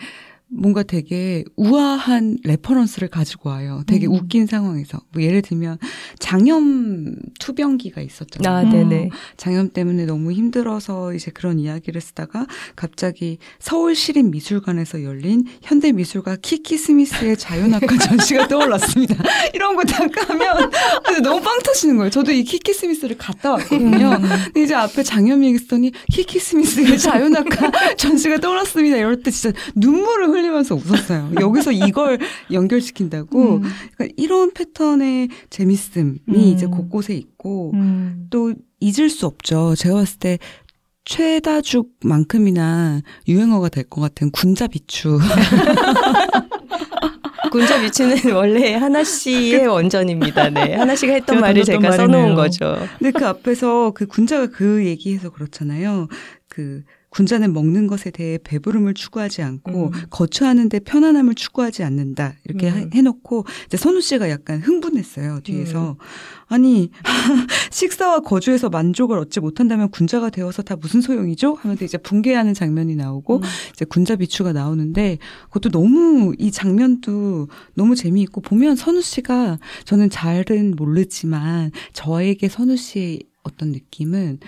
뭔가 되게 우아한 레퍼런스를 가지고 와요. 되게 웃긴 상황에서. 뭐 예를 들면 장염 투병기가 있었잖아요. 네네. 장염 때문에 너무 힘들어서 이제 그런 이야기를 쓰다가 갑자기 서울시립미술관에서 열린 현대미술가 키키 스미스의 자유낙하 전시가 떠올랐습니다. 이런 거 잠깐하면 너무 빵 터지는 거예요. 저도 이 키키 스미스를 갔다 왔거든요. 근데 이제 앞에 장염 얘기했더니 키키 스미스의 자유낙하 전시가 떠올랐습니다. 이럴 때 진짜 눈물을 흘리면서 웃었어요. 여기서 이걸 연결시킨다고. 그러니까 이런 패턴의 재밌음이 이제 곳곳에 있고 또 잊을 수 없죠. 제가 봤을 때 최다죽만큼이나 유행어가 될 것 같은 군자비추. 군자비추는 원래 하나 씨의 원전입니다. 네, 하나 씨가 했던 말을 제가 써놓은 거죠. 근데 그 앞에서 그 군자가 그 얘기해서 그렇잖아요. 그 군자는 먹는 것에 대해 배부름을 추구하지 않고 거처하는데 편안함을 추구하지 않는다 이렇게 해놓고 이제 선우 씨가 약간 흥분했어요 뒤에서. 아니 식사와 거주에서 만족을 얻지 못한다면 군자가 되어서 다 무슨 소용이죠? 하면서 이제 붕괴하는 장면이 나오고 이제 군자 비추가 나오는데 그것도 너무 이 장면도 너무 재미있고 보면 선우 씨가 저는 잘은 모르지만 저에게 선우 씨의 어떤 느낌은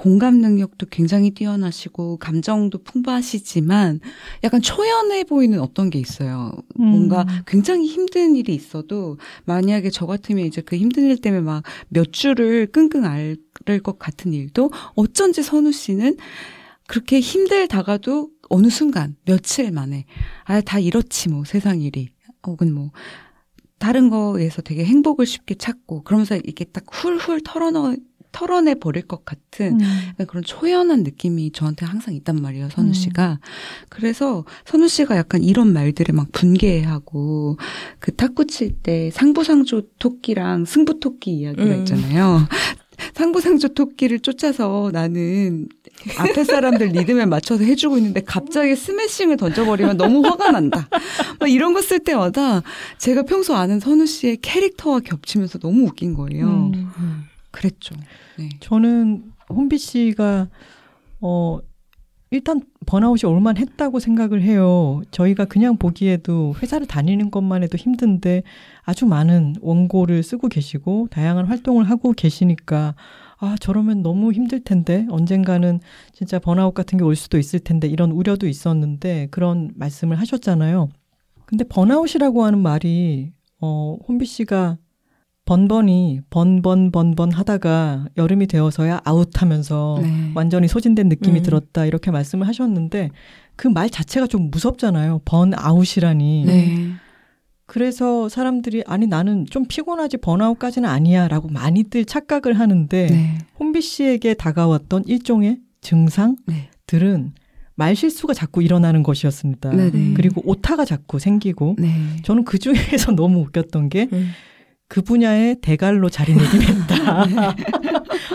공감 능력도 굉장히 뛰어나시고 감정도 풍부하시지만 약간 초연해 보이는 어떤 게 있어요. 뭔가 굉장히 힘든 일이 있어도 만약에 저 같으면 이제 그 힘든 일 때문에 막 몇 주를 끙끙 앓을 것 같은 일도 어쩐지 선우 씨는 그렇게 힘들다가도 어느 순간 며칠 만에 아, 다 이렇지 뭐 세상 일이 혹은 뭐 다른 거에서 되게 행복을 쉽게 찾고 그러면서 이렇게 딱 훌훌 털어내 버릴 것 같은 그런 초연한 느낌이 저한테 항상 있단 말이에요, 선우 씨가. 그래서 선우 씨가 약간 이런 말들에 막 분개하고 그 탁구 칠 때 상부상조 토끼랑 승부 토끼 이야기가 있잖아요. 상부상조 토끼를 쫓아서 나는 앞에 사람들 리듬에 맞춰서 해주고 있는데 갑자기 스매싱을 던져버리면 너무 화가 난다. 막 이런 거 쓸 때마다 제가 평소 아는 선우 씨의 캐릭터와 겹치면서 너무 웃긴 거예요. 그랬죠. 네. 저는 혼비 씨가 일단 번아웃이 올만 했다고 생각을 해요. 저희가 그냥 보기에도 회사를 다니는 것만 해도 힘든데 아주 많은 원고를 쓰고 계시고 다양한 활동을 하고 계시니까 아 저러면 너무 힘들 텐데 언젠가는 진짜 번아웃 같은 게 올 수도 있을 텐데 이런 우려도 있었는데 그런 말씀을 하셨잖아요. 근데 번아웃이라고 하는 말이 혼비 씨가 번번이 번번 하다가 여름이 되어서야 아웃하면서 네. 완전히 소진된 느낌이 들었다 이렇게 말씀을 하셨는데 그 말 자체가 좀 무섭잖아요. 번아웃이라니. 네. 그래서 사람들이 아니 나는 좀 피곤하지 번아웃까지는 아니야 라고 많이들 착각을 하는데 네. 혼비 씨에게 다가왔던 일종의 증상들은 네. 말실수가 자꾸 일어나는 것이었습니다. 네네. 그리고 오타가 자꾸 생기고 네. 저는 그중에서 너무 웃겼던 게 그 분야의 대갈로 자리매김했다.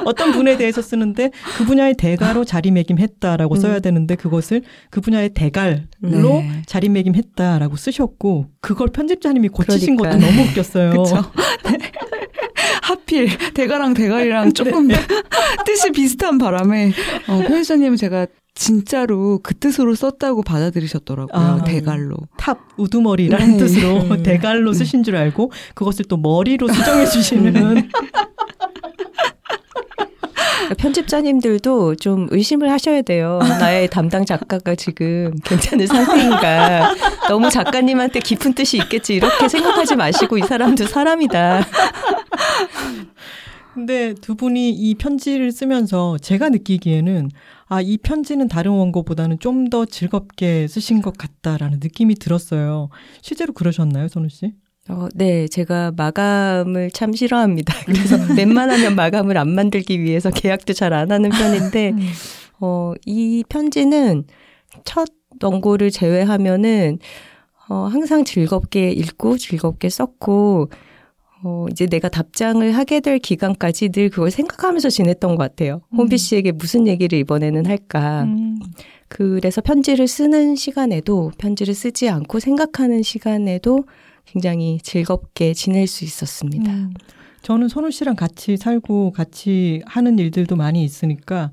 어떤 분야에 대해서 쓰는데 그 분야의 대가로 자리매김했다라고 써야 되는데 그것을 그 분야의 대갈로 네. 자리매김했다라고 쓰셨고 그걸 편집자님이 고치신 그러니까. 것도 너무 웃겼어요. 그렇죠. 네. 하필 대가랑 대갈이랑 조금 네. 뜻이 비슷한 바람에 편집자님은 제가 진짜로 그 뜻으로 썼다고 받아들이셨더라고요. 아, 대갈로. 탑, 우두머리라는 네. 뜻으로 대갈로 쓰신 줄 알고 그것을 또 머리로 수정해 주시는. 편집자님들도 좀 의심을 하셔야 돼요. 나의 담당 작가가 지금 괜찮은 상태인가. 너무 작가님한테 깊은 뜻이 있겠지. 이렇게 생각하지 마시고 이 사람도 사람이다. 근데 두 분이 이 편지를 쓰면서 제가 느끼기에는 아, 이 편지는 다른 원고보다는 좀 더 즐겁게 쓰신 것 같다라는 느낌이 들었어요. 실제로 그러셨나요, 선우 씨? 네, 제가 마감을 참 싫어합니다. 그래서 웬만하면 마감을 안 만들기 위해서 계약도 잘 안 하는 편인데 이 편지는 첫 원고를 제외하면은 항상 즐겁게 읽고 즐겁게 썼고 이제 내가 답장을 하게 될 기간까지 늘 그걸 생각하면서 지냈던 것 같아요. 혼비 씨에게 무슨 얘기를 이번에는 할까. 그래서 편지를 쓰는 시간에도 편지를 쓰지 않고 생각하는 시간에도 굉장히 즐겁게 지낼 수 있었습니다. 저는 선우 씨랑 같이 살고 같이 하는 일들도 많이 있으니까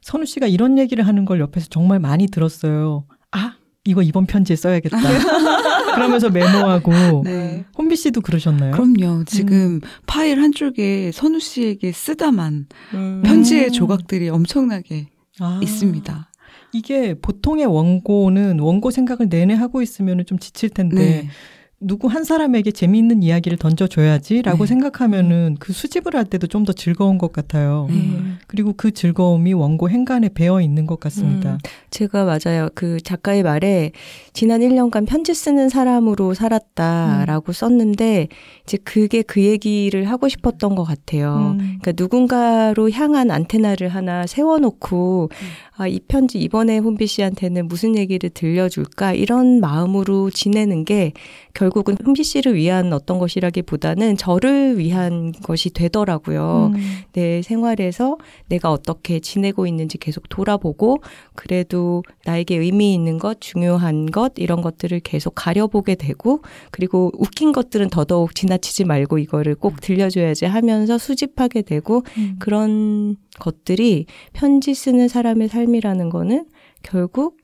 선우 씨가 이런 얘기를 하는 걸 옆에서 정말 많이 들었어요. 아, 이거 이번 편지에 써야겠다. 그러면서 메모하고 네. 혼비 씨도 그러셨나요? 그럼요. 지금 파일 한쪽에 선우 씨에게 쓰다만 편지의 조각들이 엄청나게 있습니다. 이게 보통의 원고는 원고 생각을 내내 하고 있으면 좀 지칠 텐데 네. 누구 한 사람에게 재미있는 이야기를 던져줘야지라고 네. 생각하면은 그 수집을 할 때도 좀 더 즐거운 것 같아요. 그리고 그 즐거움이 원고 행간에 배어 있는 것 같습니다. 제가 맞아요. 그 작가의 말에 지난 1년간 편지 쓰는 사람으로 살았다라고 썼는데 이제 그게 그 얘기를 하고 싶었던 것 같아요. 그러니까 누군가로 향한 안테나를 하나 세워놓고 아, 이 편지 이번에 혼비 씨한테는 무슨 얘기를 들려줄까 이런 마음으로 지내는 게 결국은 혼비 씨를 위한 어떤 것이라기보다는 저를 위한 것이 되더라고요. 내 생활에서 내가 어떻게 지내고 있는지 계속 돌아보고 그래도 나에게 의미 있는 것, 중요한 것 이런 것들을 계속 가려보게 되고 그리고 웃긴 것들은 더더욱 지나치지 말고 이거를 꼭 들려줘야지 하면서 수집하게 되고 그런 것들이 편지 쓰는 사람의 삶이라는 거는 결국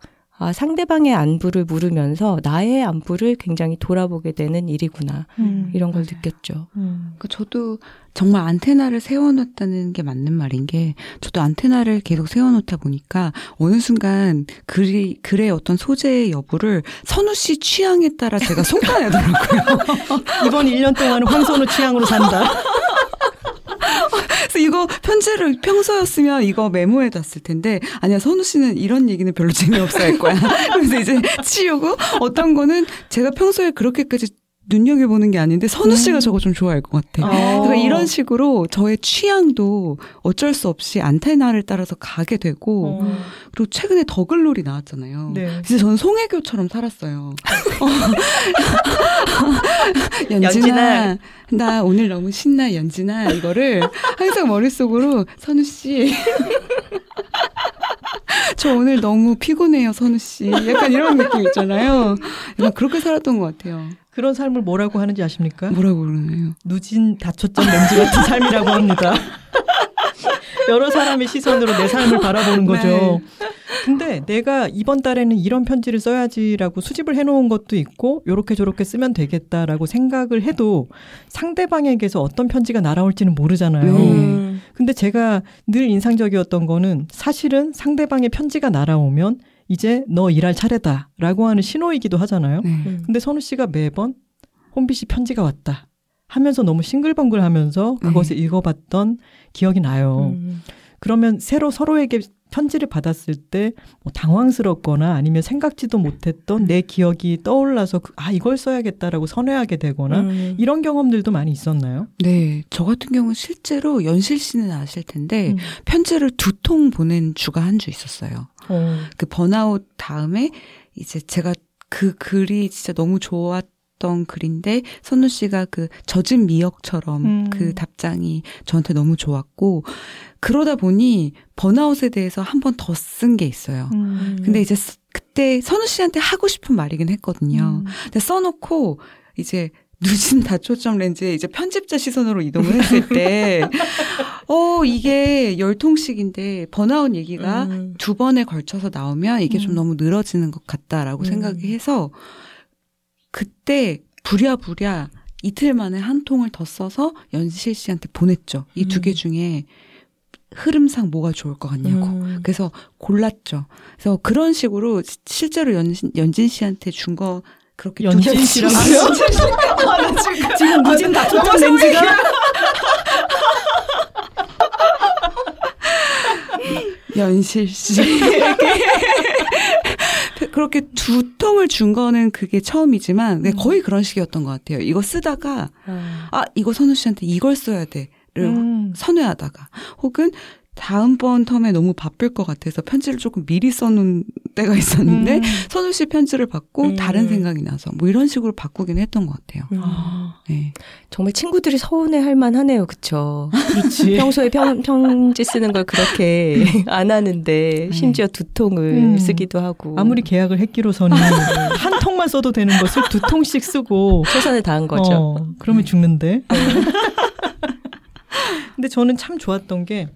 상대방의 안부를 물으면서 나의 안부를 굉장히 돌아보게 되는 일이구나. 이런 걸 맞아요. 느꼈죠. 그러니까 저도 정말 안테나를 세워놓았다는 게 맞는 말인 게 저도 안테나를 계속 세워놓다 보니까 어느 순간 글의 어떤 소재의 여부를 선우 씨 취향에 따라 제가 속아내더라고요. 이번 1년 동안은 황선우 취향으로 산다. 그래서 이거 편지를 평소였으면 이거 메모해뒀을 텐데 아니야 선우 씨는 이런 얘기는 별로 재미없어 할 거야. 그래서 이제 치우고 어떤 거는 제가 평소에 그렇게까지 눈여겨보는 게 아닌데 선우 씨가 저거 좀 좋아할 것 같아. 그러니까 이런 식으로 저의 취향도 어쩔 수 없이 안테나를 따라서 가게 되고 그리고 최근에 더 글로리 나왔잖아요. 네. 그래서 저는 송혜교처럼 살았어요. 연진아 나 오늘 너무 신나 연진아 이거를 항상 머릿속으로 선우 씨 저 오늘 너무 피곤해요 선우 씨 약간 이런 느낌 있잖아요. 약간 그렇게 살았던 것 같아요. 그런 삶을 뭐라고 하는지 아십니까? 뭐라고 그러나요? 누진 다초점 렌즈 같은 삶이라고 합니다. 여러 사람의 시선으로 내 삶을 바라보는 거죠. 네. 근데 내가 이번 달에는 이런 편지를 써야지라고 수집을 해놓은 것도 있고 요렇게 저렇게 쓰면 되겠다라고 생각을 해도 상대방에게서 어떤 편지가 날아올지는 모르잖아요. 근데 제가 늘 인상적이었던 거는 사실은 상대방의 편지가 날아오면 이제 너 일할 차례다 라고 하는 신호이기도 하잖아요. 근데 선우 씨가 매번 혼비 씨 편지가 왔다 하면서 너무 싱글벙글 하면서 그것을 읽어봤던 기억이 나요. 그러면 새로 서로에게 편지를 받았을 때 뭐 당황스럽거나 아니면 생각지도 못했던 내 기억이 떠올라서 아 이걸 써야겠다라고 선회하게 되거나 이런 경험들도 많이 있었나요? 네. 저 같은 경우는 실제로 연실 씨는 아실 텐데 편지를 두 통 보낸 주가 한 주 있었어요. 그 번아웃 다음에 이제 제가 그 글이 진짜 너무 좋았 썼던 글인데 선우 씨가 그 젖은 미역처럼 그 답장이 저한테 너무 좋았고 그러다 보니 번아웃에 대해서 한 번 더 쓴 게 있어요. 근데 이제 그때 선우 씨한테 하고 싶은 말이긴 했거든요. 근데 써놓고 이제 누진 다초점 렌즈에 이제 편집자 시선으로 이동을 했을 때, 이게 열통식인데 번아웃 얘기가 두 번에 걸쳐서 나오면 이게 좀 너무 늘어지는 것 같다라고 생각이 해서 그때 부랴부랴 이틀 만에 한 통을 더 써서 연실 씨한테 보냈죠. 이 두 개 중에 흐름상 뭐가 좋을 것 같냐고. 그래서 골랐죠. 그래서 그런 식으로 실제로 연진 씨한테 준 거 그렇게 연진 씨라고요? 지금 무진 다초점 렌즈가 연실 씨에게 그렇게 두 통을 준 거는 그게 처음이지만 거의 그런 식이었던 것 같아요. 이거 쓰다가 이거 선우 씨한테 이걸 써야 돼를 선회하다가 혹은 다음번 텀에 너무 바쁠 것 같아서 편지를 조금 미리 써놓은 때가 있었는데 선우 씨 편지를 받고 다른 생각이 나서 뭐 이런 식으로 바꾸긴 했던 것 같아요. 네. 정말 친구들이 서운해할 만하네요. 그렇죠? 평소에 편지 쓰는 걸 그렇게 안 하는데 심지어 두 통을 쓰기도 하고 아무리 계약을 했기로서는 한 통만 써도 되는 것을 두 통씩 쓰고 최선을 다한 거죠. 그러면 죽는데. 근데 저는 참 좋았던 게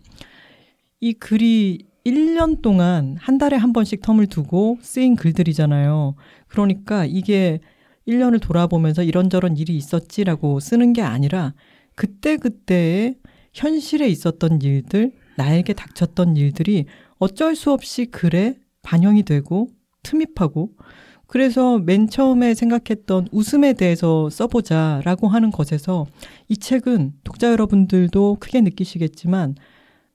이 글이 1년 동안 한 달에 한 번씩 텀을 두고 쓰인 글들이잖아요. 그러니까 이게 1년을 돌아보면서 이런저런 일이 있었지라고 쓰는 게 아니라 그때그때의 현실에 있었던 일들, 나에게 닥쳤던 일들이 어쩔 수 없이 글에 반영이 되고 틈입하고 그래서 맨 처음에 생각했던 웃음에 대해서 써보자라고 하는 것에서 이 책은 독자 여러분들도 크게 느끼시겠지만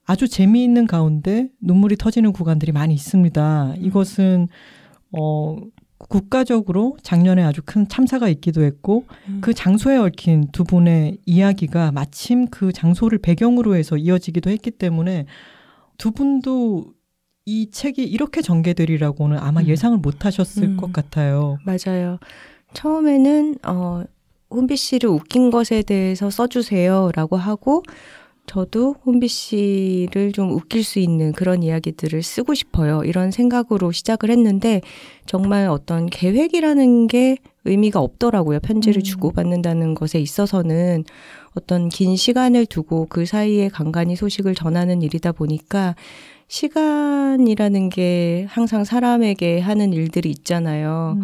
아주 재미있는 가운데 눈물이 터지는 구간들이 많이 있습니다. 이것은 국가적으로 작년에 아주 큰 참사가 있기도 했고 그 장소에 얽힌 두 분의 이야기가 마침 그 장소를 배경으로 해서 이어지기도 했기 때문에 두 분도 이 책이 이렇게 전개되리라고는 아마 예상을 못하셨을 것 같아요. 맞아요. 처음에는 혼비 씨를 웃긴 것에 대해서 써주세요라고 하고 저도 혼비 씨를 좀 웃길 수 있는 그런 이야기들을 쓰고 싶어요. 이런 생각으로 시작을 했는데 정말 어떤 계획이라는 게 의미가 없더라고요. 편지를 주고받는다는 것에 있어서는 어떤 긴 시간을 두고 그 사이에 간간히 소식을 전하는 일이다 보니까 시간이라는 게 항상 사람에게 하는 일들이 있잖아요.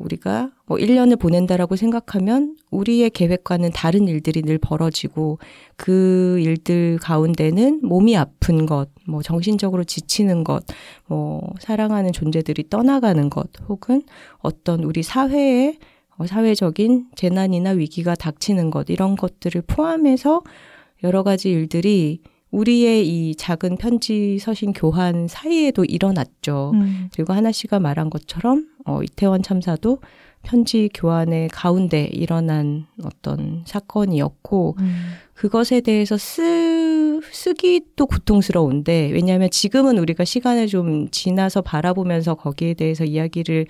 우리가 1년을 보낸다라고 생각하면 우리의 계획과는 다른 일들이 늘 벌어지고 그 일들 가운데는 몸이 아픈 것, 뭐 정신적으로 지치는 것, 뭐 사랑하는 존재들이 떠나가는 것, 혹은 어떤 우리 사회의 사회적인 재난이나 위기가 닥치는 것, 이런 것들을 포함해서 여러 가지 일들이 우리의 이 작은 편지 서신 교환 사이에도 일어났죠. 그리고 하나 씨가 말한 것처럼 이태원 참사도 편지 교환의 가운데 일어난 어떤 사건이었고 그것에 대해서 쓰기도 고통스러운데 왜냐하면 지금은 우리가 시간을 좀 지나서 바라보면서 거기에 대해서 이야기를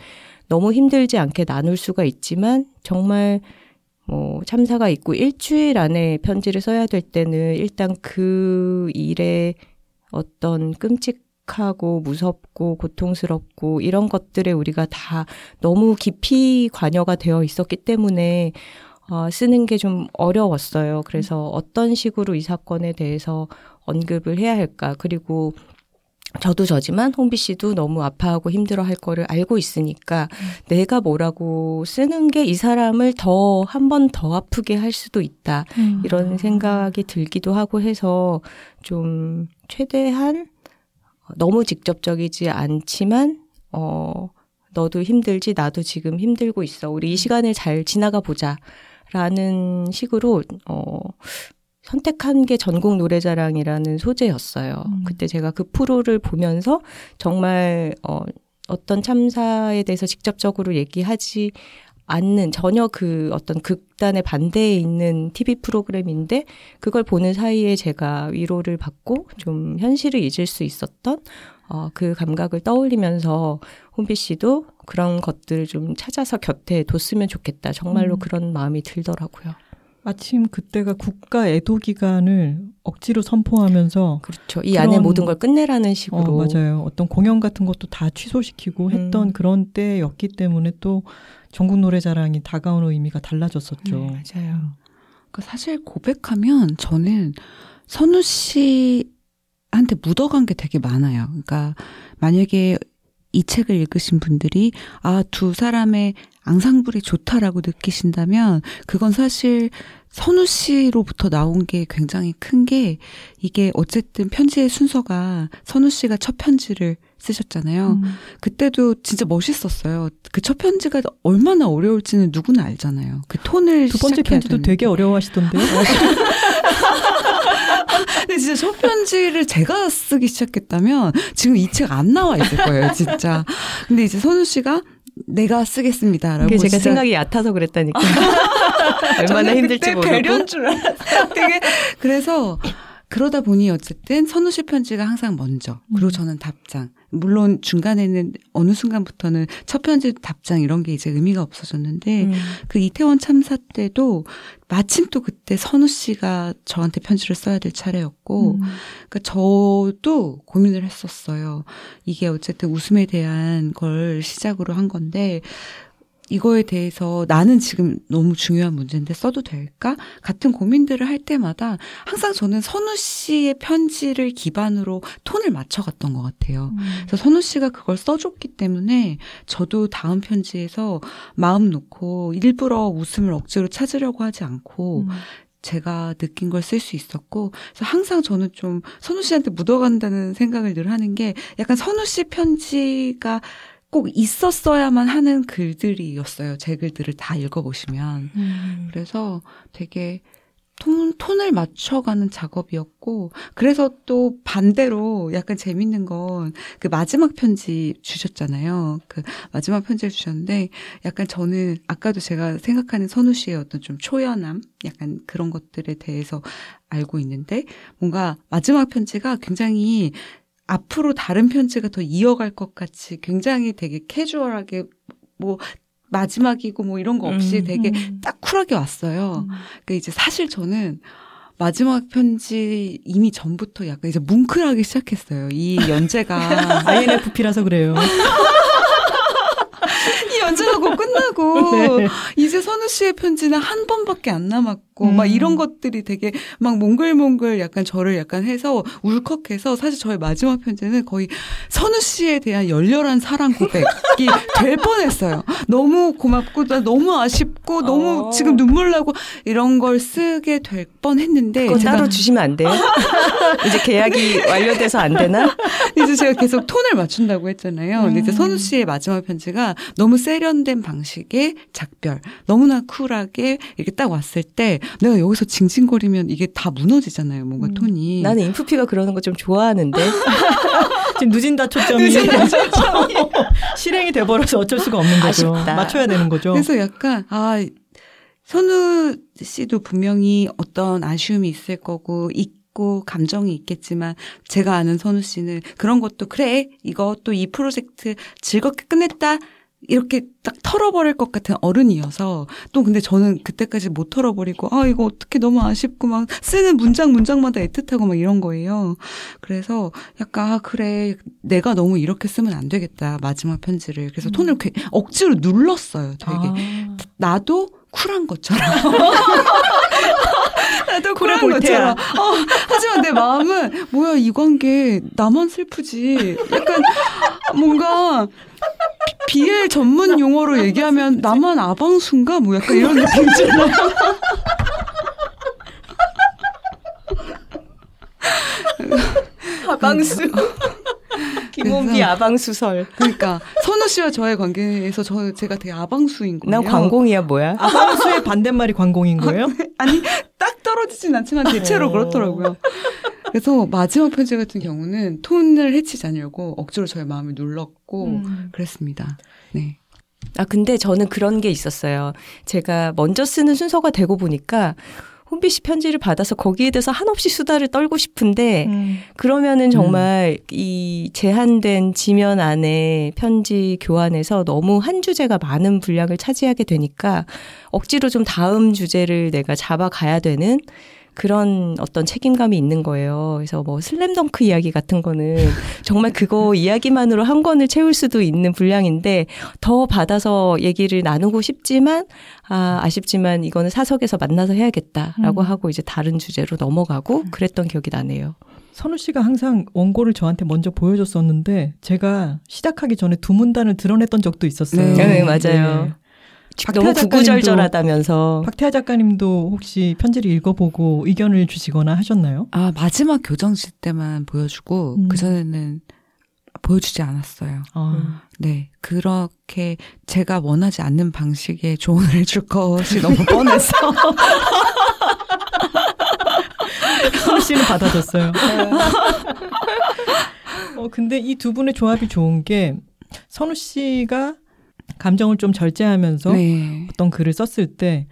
너무 힘들지 않게 나눌 수가 있지만 정말 참사가 있고 일주일 안에 편지를 써야 될 때는 일단 그 일에 어떤 끔찍하고 무섭고 고통스럽고 이런 것들에 우리가 다 너무 깊이 관여가 되어 있었기 때문에 쓰는 게 좀 어려웠어요. 그래서 어떤 식으로 이 사건에 대해서 언급을 해야 할까. 그리고 저도 저지만 홍비 씨도 너무 아파하고 힘들어할 거를 알고 있으니까 내가 뭐라고 쓰는 게 이 사람을 더 한 번 더 아프게 할 수도 있다. 이런 생각이 들기도 하고 해서 좀 최대한 너무 직접적이지 않지만 너도 힘들지 나도 지금 힘들고 있어. 우리 이 시간을 잘 지나가 보자. 라는 식으로 선택한 게 전국 노래자랑이라는 소재였어요. 그때 제가 그 프로를 보면서 정말 어떤 참사에 대해서 직접적으로 얘기하지 않는 전혀 그 어떤 극단의 반대에 있는 TV 프로그램인데 그걸 보는 사이에 제가 위로를 받고 좀 현실을 잊을 수 있었던 그 감각을 떠올리면서 혼비 씨도 그런 것들을 좀 찾아서 곁에 뒀으면 좋겠다. 정말로 그런 마음이 들더라고요. 마침 그때가 국가 애도 기간을 억지로 선포하면서 그렇죠. 이 안에 모든 걸 끝내라는 식으로. 맞아요. 어떤 공연 같은 것도 다 취소시키고 했던 그런 때였기 때문에 또 전국 노래자랑이 다가오는 의미가 달라졌었죠. 네, 맞아요. 그러니까 사실 고백하면 저는 선우 씨한테 묻어간 게 되게 많아요. 그러니까 만약에 이 책을 읽으신 분들이 아, 두 사람의 앙상블이 좋다라고 느끼신다면 그건 사실 선우 씨로부터 나온 게 굉장히 큰 게 이게 어쨌든 편지의 순서가 선우 씨가 첫 편지를 쓰셨잖아요. 그때도 진짜 멋있었어요. 그 첫 편지가 얼마나 어려울지는 누구나 알잖아요. 그 톤을 두 번째 편지도 되게 어려워하시던데요. 근데 진짜 첫 편지를 제가 쓰기 시작했다면 지금 이 책 안 나와 있을 거예요, 진짜. 근데 이제 선우 씨가 내가 쓰겠습니다라고. 그게 제가 생각이 얕아서 그랬다니까. 얼마나 힘들지 모르고. 배려인 줄 알았어요. 되게 그래서 그러다 보니 어쨌든 선우 씨 편지가 항상 먼저. 그리고 저는 답장. 물론 중간에는 어느 순간부터는 첫 편지 답장 이런 게 이제 의미가 없어졌는데 그 이태원 참사 때도 마침 또 그때 선우 씨가 저한테 편지를 써야 될 차례였고 그러니까 저도 고민을 했었어요. 이게 어쨌든 웃음에 대한 걸 시작으로 한 건데 이거에 대해서 나는 지금 너무 중요한 문제인데 써도 될까? 같은 고민들을 할 때마다 항상 저는 선우 씨의 편지를 기반으로 톤을 맞춰갔던 것 같아요. 그래서 선우 씨가 그걸 써줬기 때문에 저도 다음 편지에서 마음 놓고 일부러 웃음을 억지로 찾으려고 하지 않고 제가 느낀 걸 쓸 수 있었고, 그래서 항상 저는 좀 선우 씨한테 묻어간다는 생각을 늘 하는 게 약간 선우 씨 편지가 꼭 있었어야만 하는 글들이었어요. 제 글들을 다 읽어보시면. 그래서 되게 톤을 맞춰가는 작업이었고, 그래서 또 반대로 약간 재밌는 건 그 마지막 편지 주셨잖아요. 그 마지막 편지를 주셨는데 약간 저는 아까도 제가 생각하는 선우 씨의 어떤 좀 초연함 약간 그런 것들에 대해서 알고 있는데 뭔가 마지막 편지가 굉장히 앞으로 다른 편지가 더 이어갈 것 같이 굉장히 되게 캐주얼하게 뭐 마지막이고 뭐 이런 거 없이 되게 딱 쿨하게 왔어요. 그러니까 이제 사실 저는 마지막 편지 이미 전부터 약간 이제 뭉클하기 시작했어요. 이 연재가 INFP라서 그래요. 이 연재가 곧 끝나고 네. 이제 선우 씨의 편지는 한 번밖에 안 남았고 막 이런 것들이 되게 막 몽글몽글 약간 저를 약간 해서 울컥해서 사실 저의 마지막 편지는 거의 선우 씨에 대한 열렬한 사랑 고백이 될 뻔했어요. 너무 고맙고 너무 아쉽고 너무 지금 눈물 나고 이런 걸 쓰게 될 뻔했는데 그거 따로 주시면 안 돼요? 이제 계약이 완료돼서 안 되나? 이제 제가 계속 톤을 맞춘다고 했잖아요. 근데 이제 선우 씨의 마지막 편지가 너무 세련된 방식의 작별, 너무나 쿨하게 이렇게 딱 왔을 때 내가 여기서 징징거리면 이게 다 무너지잖아요. 뭔가 톤이. 나는 인프피가 그러는 거 좀 좋아하는데. 지금 누진다 초점이. 누진다 초점이. 실행이 돼버려서 어쩔 수가 없는 거죠. 아쉽다. 맞춰야 되는 거죠. 그래서 약간 선우 씨도 분명히 어떤 아쉬움이 있을 거고 감정이 있겠지만 제가 아는 선우 씨는 그런 것도 그래 이것도 이 프로젝트 즐겁게 끝냈다 이렇게 딱 털어버릴 것 같은 어른이어서 또 근데 저는 그때까지 못 털어버리고 아 이거 어떻게 너무 아쉽고 막 쓰는 문장마다 애틋하고 막 이런 거예요. 그래서 약간 아 그래 내가 너무 이렇게 쓰면 안 되겠다 마지막 편지를. 그래서 톤을 억지로 눌렀어요. 되게 나도 쿨한 것처럼 나도 쿨한 것처럼 하지만 내 마음은 뭐야 이 관계 나만 슬프지 약간 뭔가 BL 전문 용어로 얘기하면 나만 아방순가 뭐 약간 이런 느낌처럼 아방수 김홍비 아방수설. 그러니까 선우 씨와 저의 관계에서 제가 되게 아방수인 거예요. 난 관공이야 뭐야? 아방수의 반대말이 관공인 거예요? 아니 딱 떨어지진 않지만 대체로 그렇더라고요. 그래서 마지막 편지 같은 경우는 톤을 해치지 않으려고 억지로 저의 마음을 눌렀고 그랬습니다. 네. 근데 저는 그런 게 있었어요. 제가 먼저 쓰는 순서가 되고 보니까 혼비 씨 편지를 받아서 거기에 대해서 한없이 수다를 떨고 싶은데 그러면은 정말 이 제한된 지면 안에 편지 교환에서 너무 한 주제가 많은 분량을 차지하게 되니까 억지로 좀 다음 주제를 내가 잡아가야 되는 그런 어떤 책임감이 있는 거예요. 그래서 뭐 슬램덩크 이야기 같은 거는 정말 그거 이야기만으로 한 권을 채울 수도 있는 분량인데 더 받아서 얘기를 나누고 싶지만 아쉽지만 이거는 사석에서 만나서 해야겠다라고 하고 이제 다른 주제로 넘어가고 그랬던 기억이 나네요. 선우 씨가 항상 원고를 저한테 먼저 보여줬었는데 제가 시작하기 전에 두 문단을 드러냈던 적도 있었어요. 네, 맞아요. 네. 너무 구구절절하다면서 박태하 작가님도 혹시 편지를 읽어보고 의견을 주시거나 하셨나요? 아 마지막 교정실 때만 보여주고 그전에는 보여주지 않았어요. 아. 네 그렇게 제가 원하지 않는 방식의 조언을 해줄 것이 너무 뻔해서 선우 씨는 받아줬어요. 근데 이 두 분의 조합이 좋은 게 선우 씨가 감정을 좀 절제하면서 네. 어떤 글을 썼을 때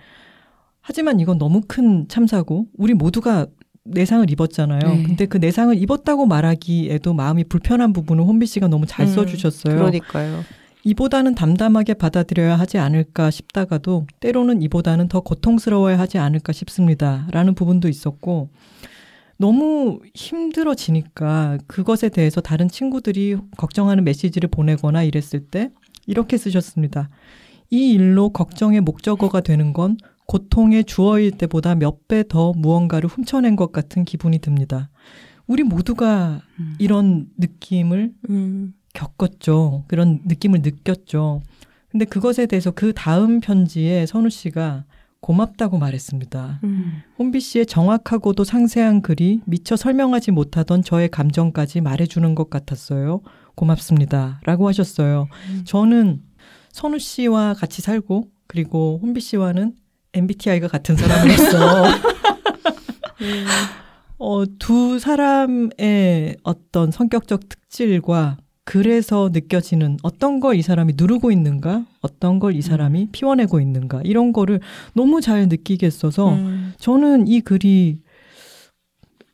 하지만 이건 너무 큰 참사고 우리 모두가 내상을 입었잖아요. 네. 근데 그 내상을 입었다고 말하기에도 마음이 불편한 부분을 혼비 씨가 너무 잘 써주셨어요. 그러니까요. 이보다는 담담하게 받아들여야 하지 않을까 싶다가도 때로는 이보다는 더 고통스러워야 하지 않을까 싶습니다. 라는 부분도 있었고 너무 힘들어지니까 그것에 대해서 다른 친구들이 걱정하는 메시지를 보내거나 이랬을 때 이렇게 쓰셨습니다. 이 일로 걱정의 목적어가 되는 건 고통의 주어일 때보다 몇 배 더 무언가를 훔쳐낸 것 같은 기분이 듭니다. 우리 모두가 이런 느낌을 겪었죠. 그런 느낌을 느꼈죠. 근데 그것에 대해서 그 다음 편지에 선우 씨가 고맙다고 말했습니다. 혼비 씨의 정확하고도 상세한 글이 미처 설명하지 못하던 저의 감정까지 말해주는 것 같았어요. 고맙습니다. 라고 하셨어요. 저는 선우 씨와 같이 살고 그리고 혼비 씨와는 MBTI가 같은 사람으로서 두 사람의 어떤 성격적 특질과 그래서 느껴지는 어떤 걸 이 사람이 누르고 있는가 어떤 걸 이 사람이 피워내고 있는가 이런 거를 너무 잘 느끼게 써서 저는 이 글이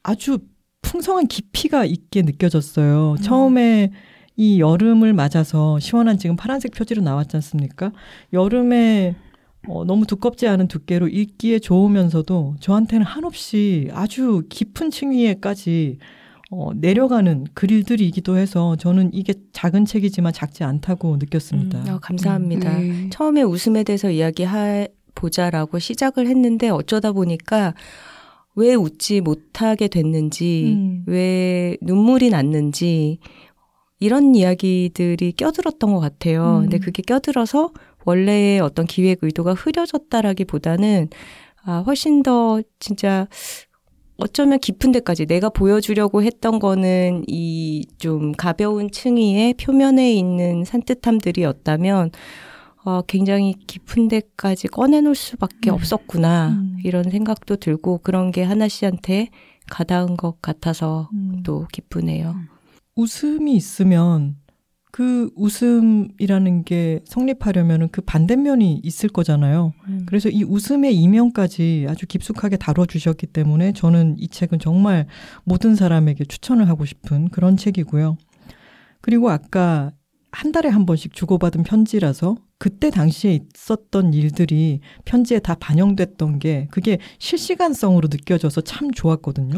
아주 풍성한 깊이가 있게 느껴졌어요. 처음에 이 여름을 맞아서 시원한 지금 파란색 표지로 나왔지 않습니까? 여름에 너무 두껍지 않은 두께로 읽기에 좋으면서도 저한테는 한없이 아주 깊은 층위에까지 내려가는 글들이기도 해서 저는 이게 작은 책이지만 작지 않다고 느꼈습니다. 감사합니다. 처음에 웃음에 대해서 이야기해보자라고 시작을 했는데 어쩌다 보니까 왜 웃지 못하게 됐는지, 왜 눈물이 났는지 이런 이야기들이 껴들었던 것 같아요. 근데 그게 껴들어서 원래의 어떤 기획 의도가 흐려졌다라기보다는 훨씬 더 진짜 어쩌면 깊은 데까지 내가 보여주려고 했던 거는 이 좀 가벼운 층위의 표면에 있는 산뜻함들이었다면 굉장히 깊은 데까지 꺼내놓을 수밖에 없었구나 이런 생각도 들고 그런 게 하나 씨한테 가닿은 것 같아서 또 기쁘네요. 웃음이 있으면 그 웃음이라는 게 성립하려면 그 반대면이 있을 거잖아요. 그래서 이 웃음의 이면까지 아주 깊숙하게 다뤄주셨기 때문에 저는 이 책은 정말 모든 사람에게 추천을 하고 싶은 그런 책이고요. 그리고 아까 한 달에 한 번씩 주고받은 편지라서 그때 당시에 있었던 일들이 편지에 다 반영됐던 게 그게 실시간성으로 느껴져서 참 좋았거든요.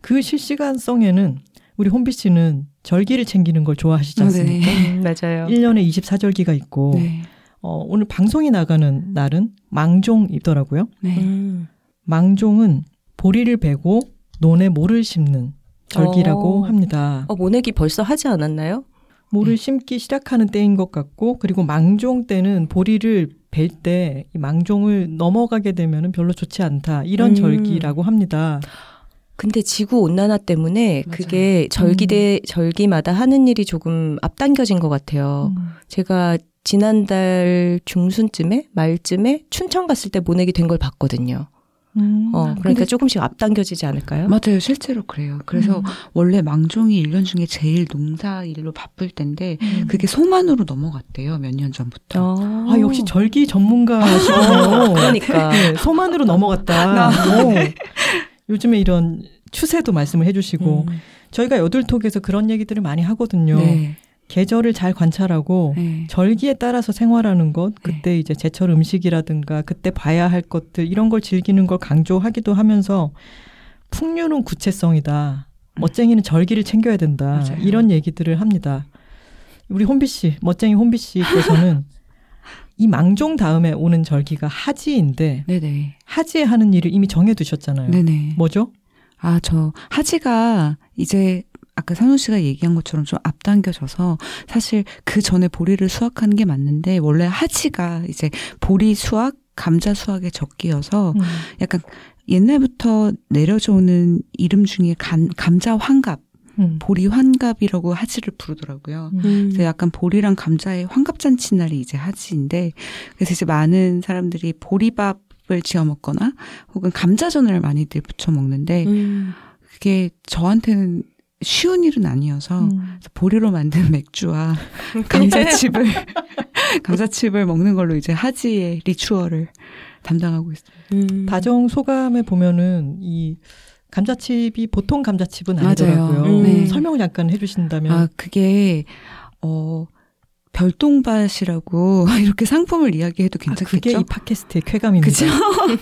그 실시간성에는 우리 혼비 씨는 절기를 챙기는 걸 좋아하시지 않습니까? 네. 맞아요. 1년에 24절기가 있고 네. 오늘 방송이 나가는 날은 망종이더라고요. 네. 망종은 보리를 베고 논에 모를 심는 절기라고 합니다. 모내기 벌써 하지 않았나요? 모를 심기 시작하는 때인 것 같고 그리고 망종 때는 보리를 벨 때 망종을 넘어가게 되면 별로 좋지 않다. 이런 절기라고 합니다. 근데 지구온난화 때문에 맞아요. 그게 절기마다 하는 일이 조금 앞당겨진 것 같아요. 제가 지난달 중순쯤에 말쯤에 춘천 갔을 때 모내기 된 걸 봤거든요. 그러니까 조금씩 앞당겨지지 않을까요? 맞아요. 실제로 그래요. 그래서 원래 망종이 1년 중에 제일 농사일로 바쁠 때인데 그게 소만으로 넘어갔대요. 몇 년 전부터. 아, 역시 절기 전문가시군요. 그러니까. 네, 소만으로 넘어갔다. 네. 요즘에 이런 추세도 말씀을 해주시고 저희가 여둘톡에서 그런 얘기들을 많이 하거든요. 네. 계절을 잘 관찰하고 네. 절기에 따라서 생활하는 것, 그때 네. 이제 제철 음식이라든가 그때 봐야 할 것들 이런 걸 즐기는 걸 강조하기도 하면서 풍류는 구체성이다. 멋쟁이는 절기를 챙겨야 된다. 맞아요. 이런 얘기들을 합니다. 우리 혼비 씨, 멋쟁이 혼비 씨께서는 이 망종 다음에 오는 절기가 하지인데 네네. 하지에 하는 일을 이미 정해두셨잖아요. 네네. 뭐죠? 아, 저 하지가 이제 아까 산호 씨가 얘기한 것처럼 좀 앞당겨져서 사실 그 전에 보리를 수확하는 게 맞는데 원래 하지가 이제 보리 수확, 감자 수확의 적기여서 약간 옛날부터 내려져오는 이름 중에 감자 환갑, 보리 환갑이라고 하지를 부르더라고요. 그래서 약간 보리랑 감자의 환갑잔치 날이 이제 하지인데 그래서 이제 많은 사람들이 보리밥을 지어 먹거나 혹은 감자전을 많이들 부쳐 먹는데 그게 저한테는 쉬운 일은 아니어서 보리로 만든 맥주와 감자칩을 먹는 걸로 이제 하지의 리추얼을 담당하고 있습니다. 다정 소감에 보면은 이 감자칩이 보통 감자칩은 아니더라고요. 네. 설명을 잠깐 해주신다면. 아, 그게 별똥밭이라고 이렇게 상품을 이야기해도 괜찮겠죠? 아, 그게 이 팟캐스트의 쾌감입니다. 그죠?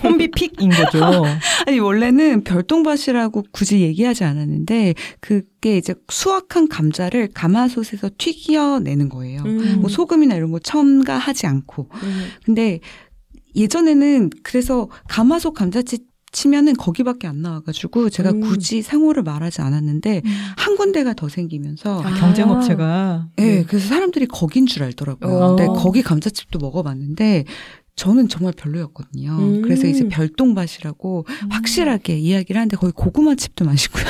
혼비픽인 거죠. 아니 원래는 별똥밭이라고 굳이 얘기하지 않았는데 그게 이제 수확한 감자를 가마솥에서 튀겨내는 거예요. 뭐 소금이나 이런 거 첨가하지 않고. 근데 예전에는 그래서 가마솥 감자칩 치면은 거기밖에 안 나와가지고 제가 굳이 상호를 말하지 않았는데 한 군데가 더 생기면서 경쟁업체가 네, 그래서 사람들이 거긴 줄 알더라고요. 근데 거기 감자칩도 먹어봤는데 저는 정말 별로였거든요. 그래서 이제 별똥밭이라고 확실하게 이야기를 하는데 거기 고구마칩도 맛있고요.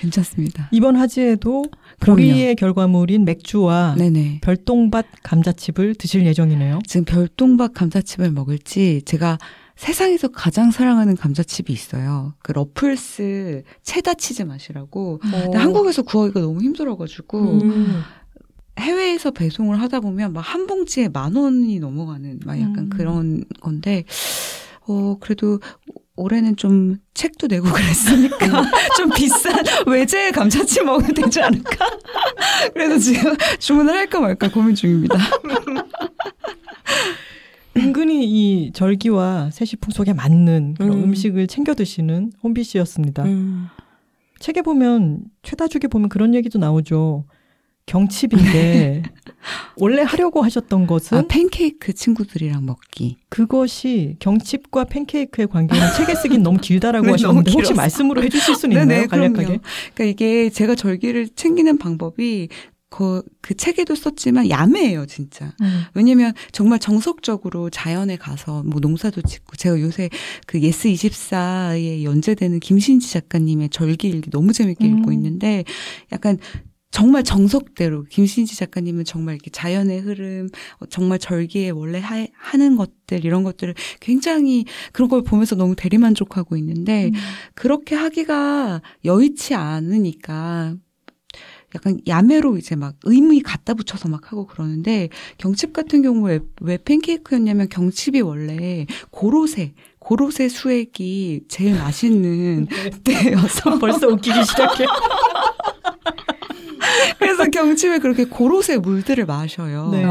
괜찮습니다. 이번 하지에도 보리의 결과물인 맥주와 네네. 별똥밭 감자칩을 드실 예정이네요. 지금 별똥밭 감자칩을 먹을지 제가 세상에서 가장 사랑하는 감자칩이 있어요. 그 러플스 체다 치즈 맛이라고. 근데 한국에서 구하기가 너무 힘들어가지고 해외에서 배송을 하다 보면 막 한 봉지에 10,000원이 넘어가는 막 약간 그런 건데 그래도 올해는 좀 책도 내고 그랬으니까 좀 비싼 외제 감자칩 먹으면 되지 않을까? 그래서 지금 주문을 할까 말까 고민 중입니다. 은근히 이 절기와 세시풍 속에 맞는 그런 음식을 챙겨 드시는 혼비 씨였습니다. 책에 보면 최다죽에 보면 그런 얘기도 나오죠. 경칩인데 원래 하려고 하셨던 것은 팬케이크 친구들이랑 먹기. 그것이 경칩과 팬케이크의 관계는 책에 쓰긴 너무 길다라고 네, 하셨는데 너무 혹시 말씀으로 해주실 수는 있나요? 네네, 간략하게. 그럼요. 그러니까 이게 제가 절기를 챙기는 방법이 그 책에도 썼지만 야매예요, 진짜. 왜냐면 정말 정석적으로 자연에 가서 뭐 농사도 짓고 제가 요새 그 예스24에 연재되는 김신지 작가님의 절기일기 너무 재밌게 읽고 있는데 약간 정말 정석대로 김신지 작가님은 정말 이렇게 자연의 흐름, 정말 절기에 원래 하는 것들 이런 것들을 굉장히 그런 걸 보면서 너무 대리만족하고 있는데 그렇게 하기가 여의치 않으니까 약간 야매로 이제 막 의미 갖다 붙여서 막 하고 그러는데 경칩 같은 경우에 왜 팬케이크였냐면 경칩이 원래 고로쇠 수액이 제일 맛있는 때여서 벌써 웃기기 시작해. 그래서 경칩에 그렇게 고로쇠 물들을 마셔요. 네.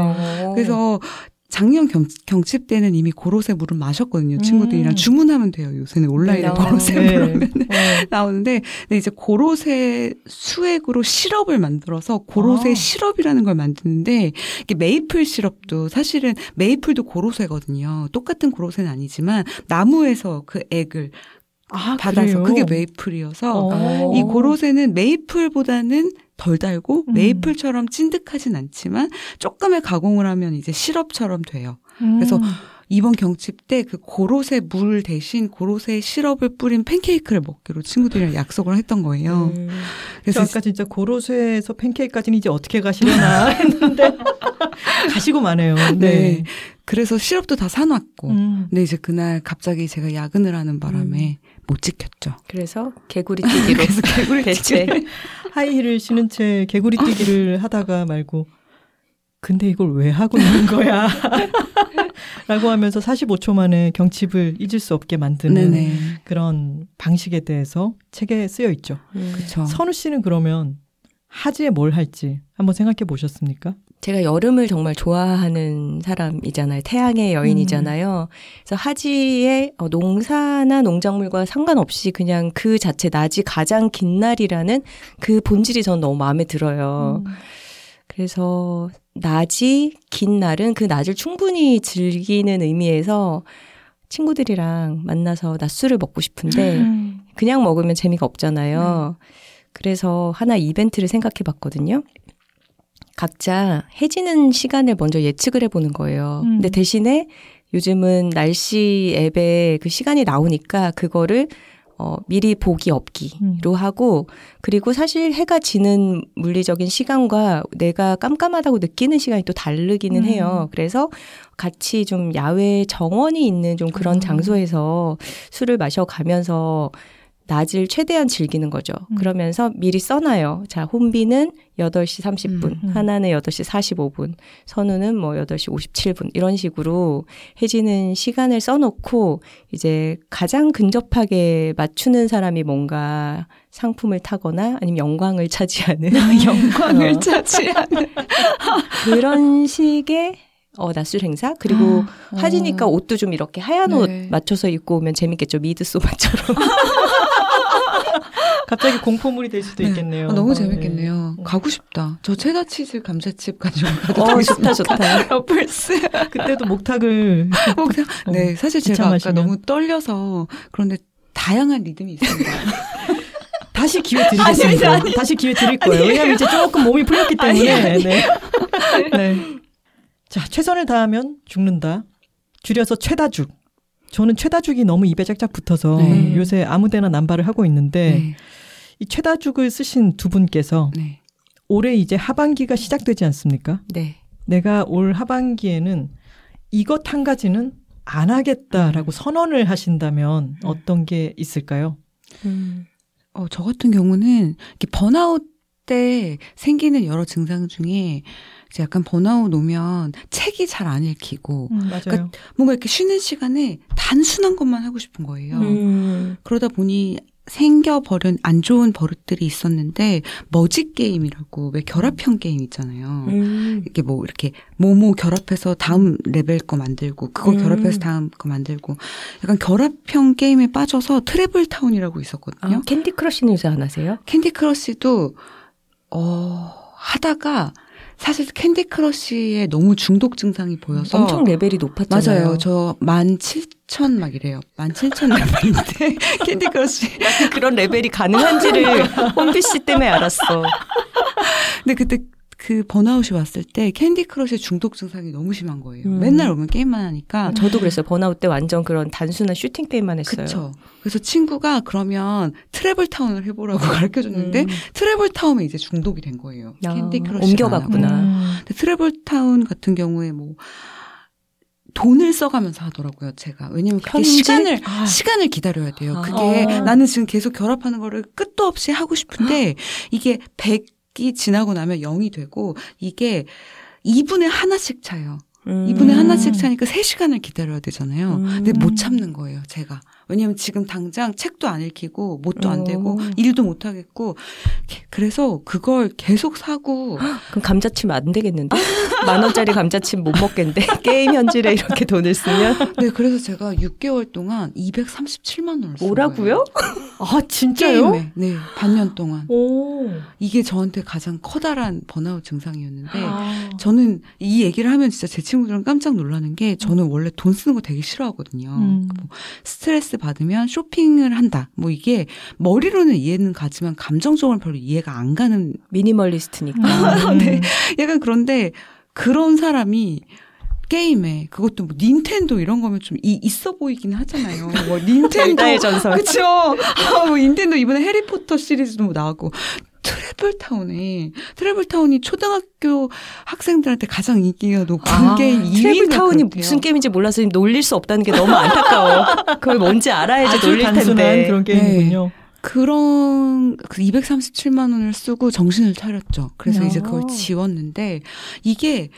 그래서 작년 경칩 때는 이미 고로쇠 물을 마셨거든요. 친구들이랑 주문하면 돼요. 요새는 온라인에 고로쇠 네. 물하면 나오는데 근데 이제 고로쇠 수액으로 시럽을 만들어서 고로쇠 시럽이라는 걸 만드는데 이게 메이플 시럽도 사실은 메이플도 고로쇠거든요. 똑같은 고로쇠는 아니지만 나무에서 그 액을 받아서 그래요? 그게 메이플이어서 이 고로쇠는 메이플보다는 덜 달고 메이플처럼 찐득하진 않지만 조금의 가공을 하면 이제 시럽처럼 돼요. 그래서 이번 경칩 때 그 고로쇠 물 대신 고로쇠 시럽을 뿌린 팬케이크를 먹기로 친구들이랑 약속을 했던 거예요. 그래서 아까 진짜 고로쇠에서 팬케이크까지는 이제 어떻게 가시려나 했는데 가시고 마네요. 네. 그래서 시럽도 다 사놨고 근데 이제 그날 갑자기 제가 야근을 하는 바람에 못 지켰죠. 그래서 개구리뛰기로 그래서 개구리뛰기 하이힐을 신은 채 개구리뛰기를 하다가 말고 근데 이걸 왜 하고 있는 거야? 라고 하면서 45초 만에 경칩을 잊을 수 없게 만드는 네네. 그런 방식에 대해서 책에 쓰여 있죠. 그쵸. 선우 씨는 그러면 하지에 뭘 할지 한번 생각해 보셨습니까? 제가 여름을 정말 좋아하는 사람이잖아요. 태양의 여인이잖아요. 그래서 하지에 농사나 농작물과 상관없이 그냥 그 자체 낮이 가장 긴 날이라는 그 본질이 전 너무 마음에 들어요. 그래서 낮이 긴 날은 그 낮을 충분히 즐기는 의미에서 친구들이랑 만나서 낮술을 먹고 싶은데 그냥 먹으면 재미가 없잖아요. 그래서 하나 이벤트를 생각해 봤거든요. 각자 해지는 시간을 먼저 예측을 해보는 거예요. 근데 대신에 요즘은 날씨 앱에 그 시간이 나오니까 그거를 미리 보기 없기로 하고 그리고 사실 해가 지는 물리적인 시간과 내가 깜깜하다고 느끼는 시간이 또 다르기는 해요. 그래서 같이 좀 야외 정원이 있는 좀 그런 장소에서 술을 마셔가면서 낮을 최대한 즐기는 거죠. 그러면서 미리 써놔요. 자, 혼비는 8시 30분, 하나는 8시 45분, 선우는 뭐 8시 57분 이런 식으로 해지는 시간을 써놓고 이제 가장 근접하게 맞추는 사람이 뭔가 상품을 타거나 아니면 영광을 차지하는 영광을 차지하는 그런 식의 낮술 행사? 그리고 하지니까 옷도 좀 이렇게 하얀 옷 네. 맞춰서 입고 오면 재밌겠죠. 미드소마처럼. 갑자기 공포물이 될 수도 있겠네요. 아, 너무 재밌겠네요. 네. 가고 싶다. 저 체다치즈 감자칩까지 가도 되겠습니다. 좋다. 러플스. 그때도 목탁을. 목탁. 네, 사실 제가 아까 너무 떨려서 그런데 다양한 리듬이 있습니다. 다시 기회 드리겠습니다. 아니. 다시 기회 드릴 거예요. 아니에요. 왜냐하면 이제 조금 몸이 풀렸기 때문에. 아니. 네. 네. 자, 최선을 다하면 죽는다. 줄여서 최다죽. 저는 최다죽이 너무 입에 짝짝 붙어서 네. 요새 아무데나 남발을 하고 있는데 네. 이 최다죽을 쓰신 두 분께서 네. 올해 이제 하반기가 시작되지 않습니까? 네. 내가 올 하반기에는 이것 한 가지는 안 하겠다라고 선언을 하신다면 어떤 게 있을까요? 저 같은 경우는 이렇게 번아웃 때 생기는 여러 증상 중에 약간 번아웃 오면 책이 잘 안 읽히고 그러니까 뭔가 이렇게 쉬는 시간에 단순한 것만 하고 싶은 거예요. 그러다 보니 생겨버린 안 좋은 버릇들이 있었는데 머지 게임이라고 왜 결합형 게임 있잖아요. 이게 뭐 이렇게 뭐뭐 결합해서 다음 레벨 거 만들고 그거 결합해서 다음 거 만들고 약간 결합형 게임에 빠져서 트래블 타운이라고 있었거든요. 아, 캔디 크러쉬는 요새 안 하세요? 캔디 크러쉬도 하다가 사실 캔디 크러쉬에 너무 중독 증상이 보여서 엄청 레벨이 높았잖아요. 맞아요. 저 17,000 막 이래요. 17,000 레벨인데 캔디 크러쉬 그런 레벨이 가능한지를 혼비 씨 때문에 알았어. 근데 그때 그 번아웃이 왔을 때 캔디 크러쉬의 중독 증상이 너무 심한 거예요. 맨날 오면 게임만 하니까. 저도 그랬어요. 번아웃 때 완전 그런 단순한 슈팅 게임만 했어요. 그렇죠. 그래서 친구가 그러면 트래블 타운을 해보라고 가르쳐줬는데 트래블 타운에 이제 중독이 된 거예요. 캔디 크러쉬 옮겨갔구나. 근데 트래블 타운 같은 경우에 뭐 돈을 써가면서 하더라고요, 제가. 왜냐면 시간을 기다려야 돼요. 그게 나는 지금 계속 결합하는 거를 끝도 없이 하고 싶은데 이게 100이 지나고 나면 0이 되고 이게 2분의 하나씩 차요. 2분의 하나씩 차니까 3시간을 기다려야 되잖아요. 근데 못 참는 거예요, 제가. 왜냐면 지금 당장 책도 안 읽히고 뭣도 안 되고 일도 못 하겠고 그래서 그걸 계속 사고 그럼 감자칩 안 되겠는데? 10,000원짜리 감자칩 못 먹겠는데? 게임 현질에 이렇게 돈을 쓰면? 네, 그래서 제가 6개월 동안 237만 원을 쓴 뭐라고요? 거예요. 아, 진짜요? 게임에. 네, 반년 동안. 오. 이게 저한테 가장 커다란 번아웃 증상이었는데 저는 이 얘기를 하면 진짜 제 친구들은 깜짝 놀라는 게 저는 원래 돈 쓰는 거 되게 싫어하거든요. 뭐 스트레스 받으면 쇼핑을 한다. 뭐 이게 머리로는 이해는 가지만 감정적으로 별로 이해가 안 가는 미니멀리스트니까. 네. 약간 그런데 그런 사람이 게임에 그것도 뭐 닌텐도 이런 거면 좀 있어 보이긴 하잖아요. 뭐 닌텐도의 전설. 그렇죠. 뭐 닌텐도 이번에 해리포터 시리즈도 뭐 나왔고. 트래블 트래블타운에, 트래블타운이 초등학교 학생들한테 가장 인기가 높은 게 2위인 트래블타운이 무슨 게임인지 몰라서 놀릴 수 없다는 게 너무 안타까워. 그걸 뭔지 알아야지 놀릴 텐데. 단순한 그런 게임이군요. 네. 그런 그 237만 원을 쓰고 정신을 차렸죠. 그래서 이제 그걸 지웠는데 이게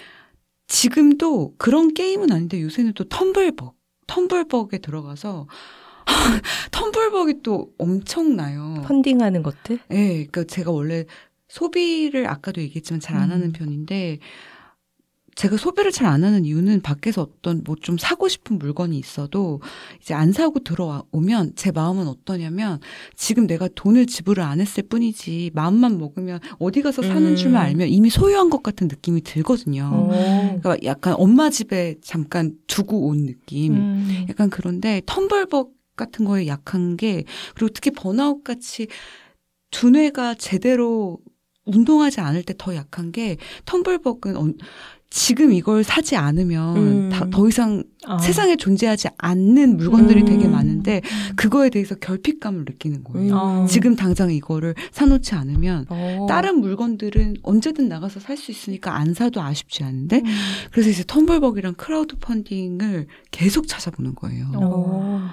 지금도 그런 게임은 아닌데 요새는 또 텀블벅에 들어가서 텀블벅이 또 엄청나요. 펀딩하는 것들? 예. 네, 그러니까 제가 원래 소비를 아까도 얘기했지만 잘 안 하는 편인데 제가 소비를 잘 안 하는 이유는 밖에서 어떤 뭐 좀 사고 싶은 물건이 있어도 이제 안 사고 들어오면 제 마음은 어떠냐면 지금 내가 돈을 지불을 안 했을 뿐이지 마음만 먹으면 어디 가서 사는 줄만 알면 이미 소유한 것 같은 느낌이 들거든요. 그러니까 약간 엄마 집에 잠깐 두고 온 느낌. 약간 그런데 텀블벅 같은 거에 약한 게 그리고 특히 번아웃 같이 두뇌가 제대로 운동하지 않을 때 더 약한 게 텀블벅은 지금 이걸 사지 않으면 더 이상 세상에 존재하지 않는 물건들이 되게 많은데 그거에 대해서 결핍감을 느끼는 거예요. 지금 당장 이거를 사놓지 않으면 다른 물건들은 언제든 나가서 살 수 있으니까 안 사도 아쉽지 않은데 그래서 이제 텀블벅이랑 크라우드 펀딩을 계속 찾아보는 거예요.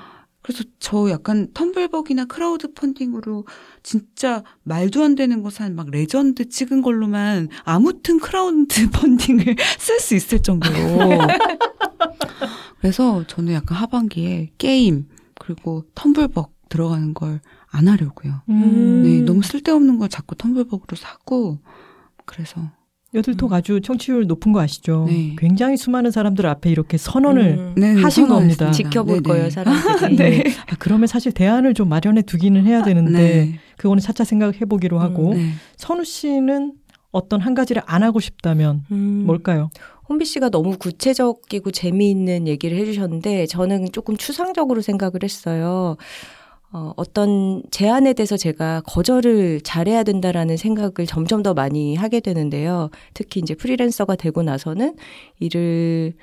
그래서 저 약간 텀블벅이나 크라우드 펀딩으로 진짜 말도 안 되는 거 산 막 레전드 찍은 걸로만 아무튼 크라우드 펀딩을 쓸 수 있을 정도로. 그래서 저는 약간 하반기에 게임 그리고 텀블벅 들어가는 걸 안 하려고요. 네, 너무 쓸데없는 걸 자꾸 텀블벅으로 사고 그래서. 여들톡 아주 청취율 높은 거 아시죠? 네. 굉장히 수많은 사람들 앞에 이렇게 선언을 하신 겁니다. 지켜볼 거예요, 사람들이. 네. 아, 그러면 사실 대안을 좀 마련해 두기는 해야 되는데 그거는 차차 생각해보기로 하고 선우 씨는 어떤 한 가지를 안 하고 싶다면 뭘까요? 혼비 씨가 너무 구체적이고 재미있는 얘기를 해주셨는데 저는 조금 추상적으로 생각을 했어요. 어떤 제안에 대해서 제가 거절을 잘해야 된다라는 생각을 점점 더 많이 하게 되는데요. 특히 이제 프리랜서가 되고 나서는 일을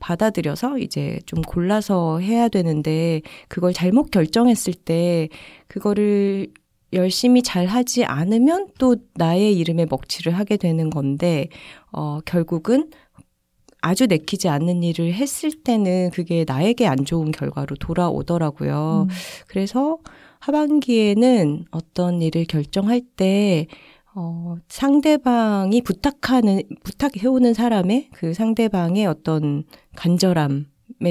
받아들여서 이제 좀 골라서 해야 되는데 그걸 잘못 결정했을 때 그거를 열심히 잘 하지 않으면 또 나의 이름에 먹칠을 하게 되는 건데 결국은 아주 내키지 않는 일을 했을 때는 그게 나에게 안 좋은 결과로 돌아오더라고요. 그래서 하반기에는 어떤 일을 결정할 때 상대방이 부탁해오는 사람의 그 상대방의 어떤 간절함의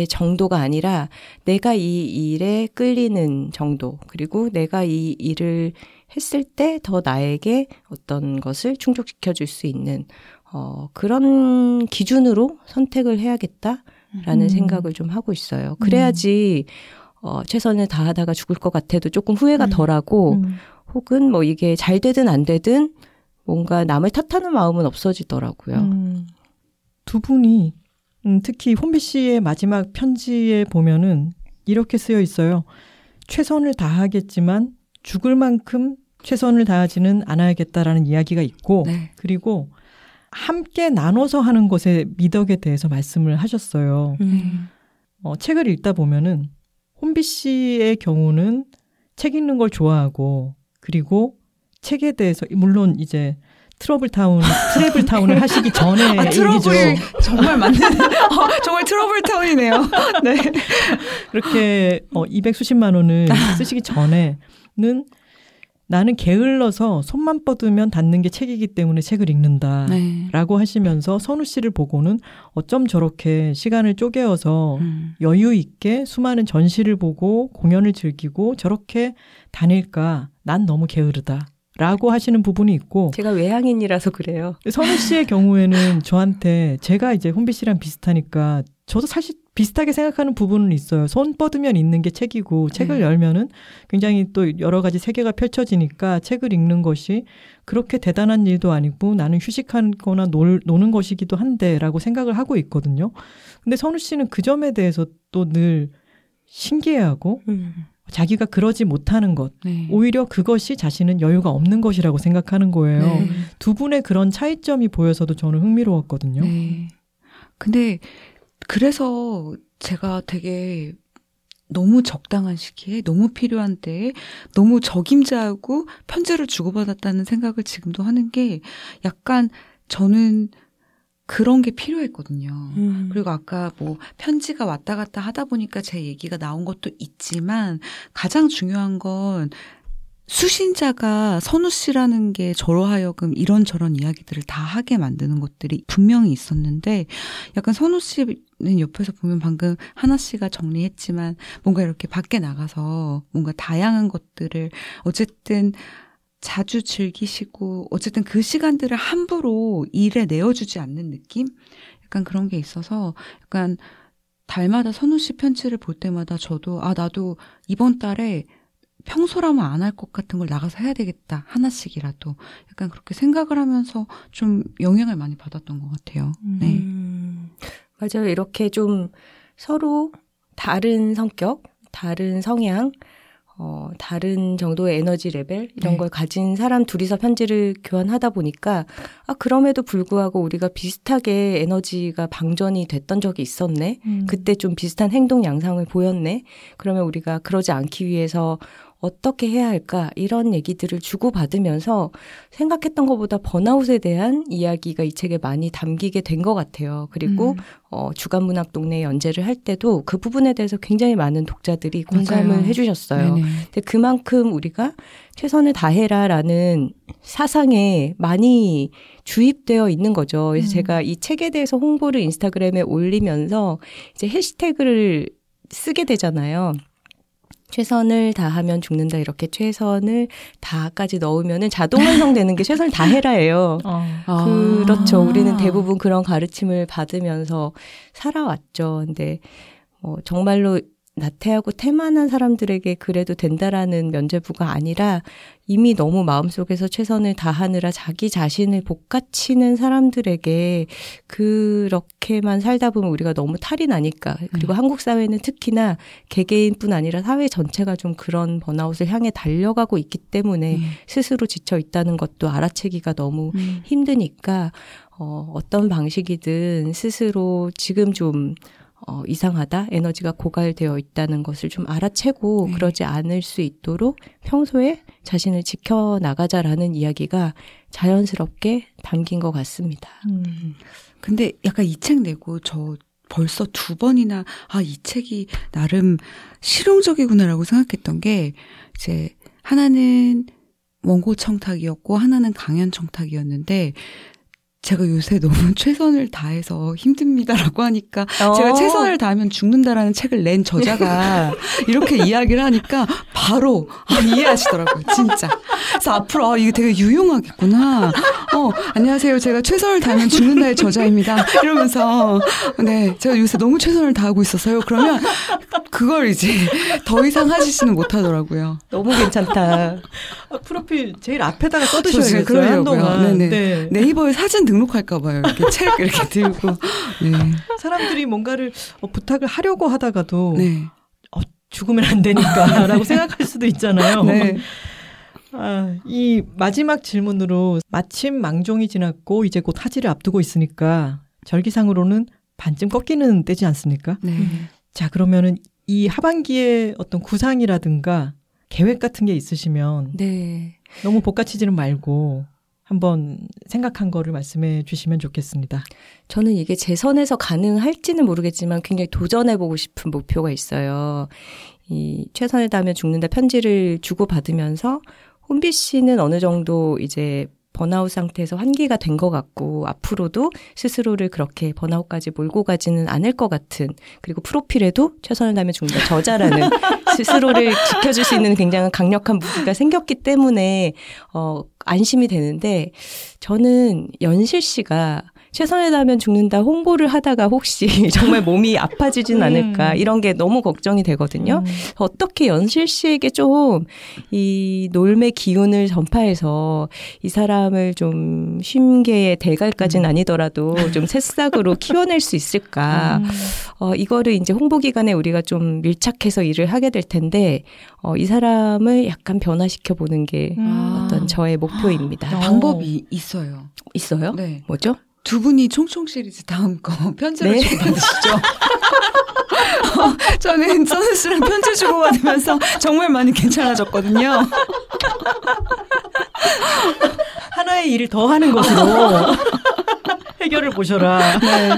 정도가 아니라 내가 이 일에 끌리는 정도 그리고 내가 이 일을 했을 때 더 나에게 어떤 것을 충족시켜줄 수 있는 그런 기준으로 선택을 해야겠다라는 생각을 좀 하고 있어요. 그래야지 최선을 다하다가 죽을 것 같아도 조금 후회가 덜하고 혹은 뭐 이게 잘 되든 안 되든 뭔가 남을 탓하는 마음은 없어지더라고요. 두 분이 특히 혼비 씨의 마지막 편지에 보면은 이렇게 쓰여 있어요. 최선을 다하겠지만 죽을 만큼 최선을 다하지는 않아야겠다라는 이야기가 있고 그리고 함께 나눠서 하는 것의 미덕에 대해서 말씀을 하셨어요. 책을 읽다 보면은 혼비 씨의 경우는 책 읽는 걸 좋아하고 그리고 책에 대해서 물론 이제 트러블타운을 하시기 전에 얘기죠. 정말 맞는 정말 트러블타운이네요. 네. 이렇게 200수십만 원을 쓰시기 전에는 나는 게을러서 손만 뻗으면 닿는 게 책이기 때문에 책을 읽는다라고 하시면서 선우 씨를 보고는 어쩜 저렇게 시간을 쪼개어서 여유 있게 수많은 전시를 보고 공연을 즐기고 저렇게 다닐까? 난 너무 게으르다라고 하시는 부분이 있고 제가 외향인이라서 그래요. 선우 씨의 경우에는 저한테 제가 이제 혼비 씨랑 비슷하니까 저도 사실 비슷하게 생각하는 부분은 있어요. 손 뻗으면 있는 게 책이고 책을 열면은 굉장히 또 여러 가지 세계가 펼쳐지니까 책을 읽는 것이 그렇게 대단한 일도 아니고 나는 휴식하거나 노는 것이기도 한데라고 생각을 하고 있거든요. 근데 선우 씨는 그 점에 대해서 또 늘 신기해하고 자기가 그러지 못하는 것 오히려 그것이 자신은 여유가 없는 것이라고 생각하는 거예요. 두 분의 그런 차이점이 보여서도 저는 흥미로웠거든요. 근데 그래서 제가 되게 너무 적당한 시기에 너무 필요한 때에 너무 적임자하고 편지를 주고받았다는 생각을 지금도 하는 게 약간 저는 그런 게 필요했거든요. 그리고 아까 뭐 편지가 왔다 갔다 하다 보니까 제 얘기가 나온 것도 있지만 가장 중요한 건 수신자가 선우 씨라는 게 저로 하여금 이런저런 이야기들을 다 하게 만드는 것들이 분명히 있었는데 약간 선우 씨는 옆에서 보면 방금 하나 씨가 정리했지만 뭔가 이렇게 밖에 나가서 뭔가 다양한 것들을 어쨌든 자주 즐기시고 어쨌든 그 시간들을 함부로 일에 내어주지 않는 느낌? 약간 그런 게 있어서 약간 달마다 선우 씨 편지를 볼 때마다 저도 아 나도 이번 달에 평소라면 안 할 것 같은 걸 나가서 해야 되겠다. 하나씩이라도. 약간 그렇게 생각을 하면서 좀 영향을 많이 받았던 것 같아요. 네. 맞아요. 이렇게 좀 서로 다른 성격, 다른 성향, 다른 정도의 에너지 레벨 이런 네. 걸 가진 사람 둘이서 편지를 교환하다 보니까 아 그럼에도 불구하고 우리가 비슷하게 에너지가 방전이 됐던 적이 있었네. 그때 좀 비슷한 행동 양상을 보였네. 그러면 우리가 그러지 않기 위해서 어떻게 해야 할까 이런 얘기들을 주고받으면서 생각했던 것보다 번아웃에 대한 이야기가 이 책에 많이 담기게 된 것 같아요. 그리고 주간문학동네 연재를 할 때도 그 부분에 대해서 굉장히 많은 독자들이 공감을 맞아요. 해주셨어요. 네네. 근데 그만큼 우리가 최선을 다해라라는 사상에 많이 주입되어 있는 거죠. 그래서 제가 이 책에 대해서 홍보를 인스타그램에 올리면서 이제 해시태그를 쓰게 되잖아요. 최선을 다하면 죽는다 이렇게 최선을 다까지 넣으면은 자동 완성되는 게 최선을 다해라예요. 그렇죠. 우리는 대부분 그런 가르침을 받으면서 살아왔죠. 근데 정말로 나태하고 태만한 사람들에게 그래도 된다라는 면죄부가 아니라 이미 너무 마음속에서 최선을 다하느라 자기 자신을 볶아치는 사람들에게 그렇게만 살다 보면 우리가 너무 탈이 나니까 그리고 한국 사회는 특히나 개개인뿐 아니라 사회 전체가 좀 그런 번아웃을 향해 달려가고 있기 때문에 스스로 지쳐 있다는 것도 알아채기가 너무 힘드니까 어떤 방식이든 스스로 지금 좀 이상하다, 에너지가 고갈되어 있다는 것을 좀 알아채고 네. 그러지 않을 수 있도록 평소에 자신을 지켜나가자라는 이야기가 자연스럽게 담긴 것 같습니다. 근데 약간 이 책 내고 저 벌써 2번이나 아, 이 책이 나름 실용적이구나라고 생각했던 게 이제 하나는 원고 청탁이었고 하나는 강연 청탁이었는데 제가 요새 너무 최선을 다해서 힘듭니다라고 하니까 제가 최선을 다하면 죽는다라는 책을 낸 저자가 이렇게 이야기를 하니까 바로 이해하시더라고요. 진짜. 그래서 앞으로 이거 되게 유용하겠구나. 안녕하세요. 제가 최선을 다하면 죽는다의 저자입니다. 이러면서 네 제가 요새 너무 최선을 다하고 있었어요. 그러면 그걸 이제 더 이상 하시지는 못하더라고요. 너무 괜찮다. 프로필 제일 앞에다가 써두셔야겠어요. 한동안. 네. 네이버에 사진 등록할까봐요. 이렇게 책 이렇게 들고. 네. 사람들이 뭔가를 부탁을 하려고 하다가도 네. 죽으면 안 되니까 라고 생각할 수도 있잖아요. 네. 아, 이 마지막 질문으로 마침 망종이 지났고 이제 곧 하지를 앞두고 있으니까 절기상으로는 반쯤 꺾이는 때지 않습니까? 네. 자 그러면은 이 하반기에 어떤 구상이라든가 계획 같은 게 있으시면 네. 너무 볶아치지는 말고 한번 생각한 거를 말씀해 주시면 좋겠습니다. 저는 이게 제 선에서 가능할지는 모르겠지만 굉장히 도전해보고 싶은 목표가 있어요. 이 최선을 다하면 죽는다 편지를 주고받으면서 혼비 씨는 어느 정도 이제 번아웃 상태에서 환기가 된 것 같고 앞으로도 스스로를 그렇게 번아웃까지 몰고 가지는 않을 것 같은 그리고 프로필에도 최선을 다하면 죽는다 저자라는 스스로를 지켜줄 수 있는 굉장히 강력한 무기가 생겼기 때문에 안심이 되는데 저는 연실 씨가 최선을 다하면 죽는다 홍보를 하다가 혹시 정말 몸이 아파지진 않을까 이런 게 너무 걱정이 되거든요. 어떻게 연실 씨에게 좀 이 놀매 기운을 전파해서 이 사람을 좀 쉼계의 대갈까지는 아니더라도 좀 새싹으로 키워낼 수 있을까. 이거를 이제 홍보 기간에 우리가 좀 밀착해서 일을 하게 될 텐데 이 사람을 약간 변화시켜보는 게 어떤 저의 목표입니다. 방법이 있어요. 있어요? 네. 뭐죠? 두 분이 총총 시리즈 다음 거 편지를 네. 주고 받으시죠. 저는 선우 씨랑 편지 주고 받으면서 정말 많이 괜찮아졌거든요. 하나의 일을 더 하는 것으로 해결을 보셔라. 네.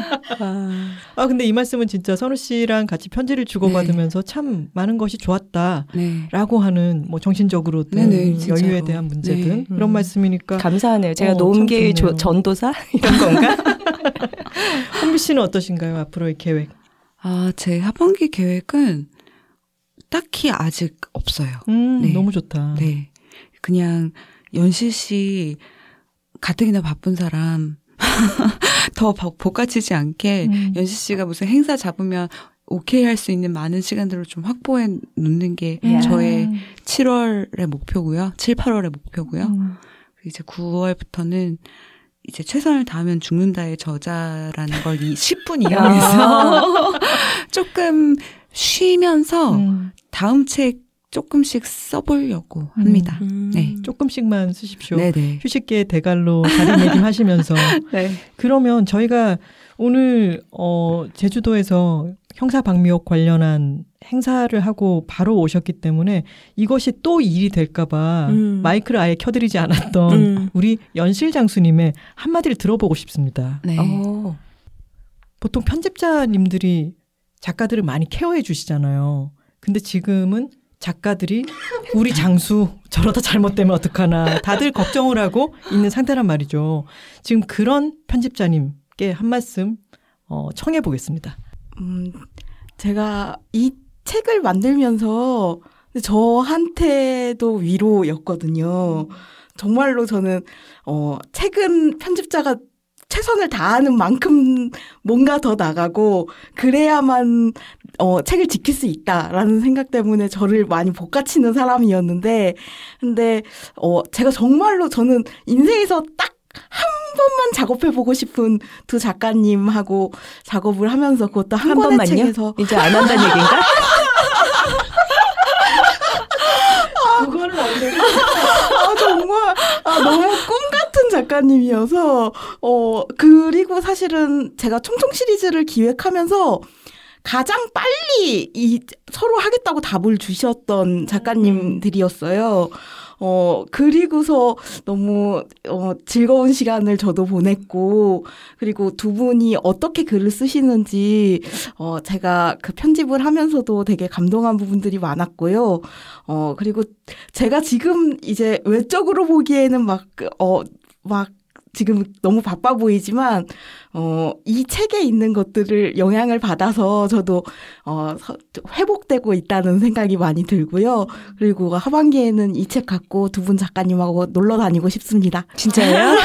아 근데 이 말씀은 진짜 선우 씨랑 같이 편지를 주고받으면서 네. 참 많은 것이 좋았다라고 네. 하는 뭐 정신적으로든 네, 여유에 대한 문제든 네. 그런 말씀이니까 감사하네요. 제가 노음계의 전도사 이런 건가? 홍비 씨는 어떠신가요? 앞으로의 계획? 아, 제 하반기 계획은 딱히 아직 없어요. 네. 너무 좋다. 네, 그냥 연실 씨 가뜩이나 바쁜 사람. 더 복받치지 않게 연시 씨가 무슨 행사 잡으면 오케이 할 수 있는 많은 시간들을 좀 확보해 놓는 게 저의 7월의 목표고요. 7, 8월의 목표고요. 이제 9월부터는 이제 최선을 다하면 죽는다의 저자라는 걸 10분 이용해서 조금 쉬면서 다음 책 조금씩 써보려고 합니다. 네, 조금씩만 쓰십시오. 네네. 휴식기의 대갈로 자리매김하시면서 네. 그러면 저희가 오늘 제주도에서 형사박미옥 관련한 행사를 하고 바로 오셨기 때문에 이것이 또 일이 될까 봐 마이크를 아예 켜드리지 않았던 우리 연실 장수님의 한마디를 들어보고 싶습니다. 네. 보통 편집자님들이 작가들을 많이 케어해 주시잖아요. 근데 지금은 작가들이 우리 장수 저러다 잘못되면 어떡하나 다들 걱정을 하고 있는 상태란 말이죠. 지금 그런 편집자님께 한 말씀 청해 보겠습니다. 제가 이 책을 만들면서 저한테도 위로였거든요. 정말로 저는 책은 편집자가 최선을 다하는 만큼 뭔가 더 나가고 그래야만 책을 지킬 수 있다라는 생각 때문에 저를 많이 복받치는 사람이었는데 근데 제가 정말로 저는 인생에서 딱 한 번만 작업해보고 싶은 두 작가님하고 작업을 하면서 그것도 한 번만요? 책에서 이제 안 한다는 얘기인가? 그거를 정말 너무 꿈 같은 작가님이어서 그리고 사실은 제가 총총 시리즈를 기획하면서 가장 빨리 서로 하겠다고 답을 주셨던 작가님들이었어요. 그리고서 너무 즐거운 시간을 저도 보냈고 그리고 두 분이 어떻게 글을 쓰시는지 제가 그 편집을 하면서도 되게 감동한 부분들이 많았고요. 그리고 제가 지금 이제 외적으로 보기에는 막 지금 너무 바빠 보이지만 이 책에 있는 것들을 영향을 받아서 저도 회복되고 있다는 생각이 많이 들고요. 그리고 하반기에는 이 책 갖고 두 분 작가님하고 놀러 다니고 싶습니다. 진짜요?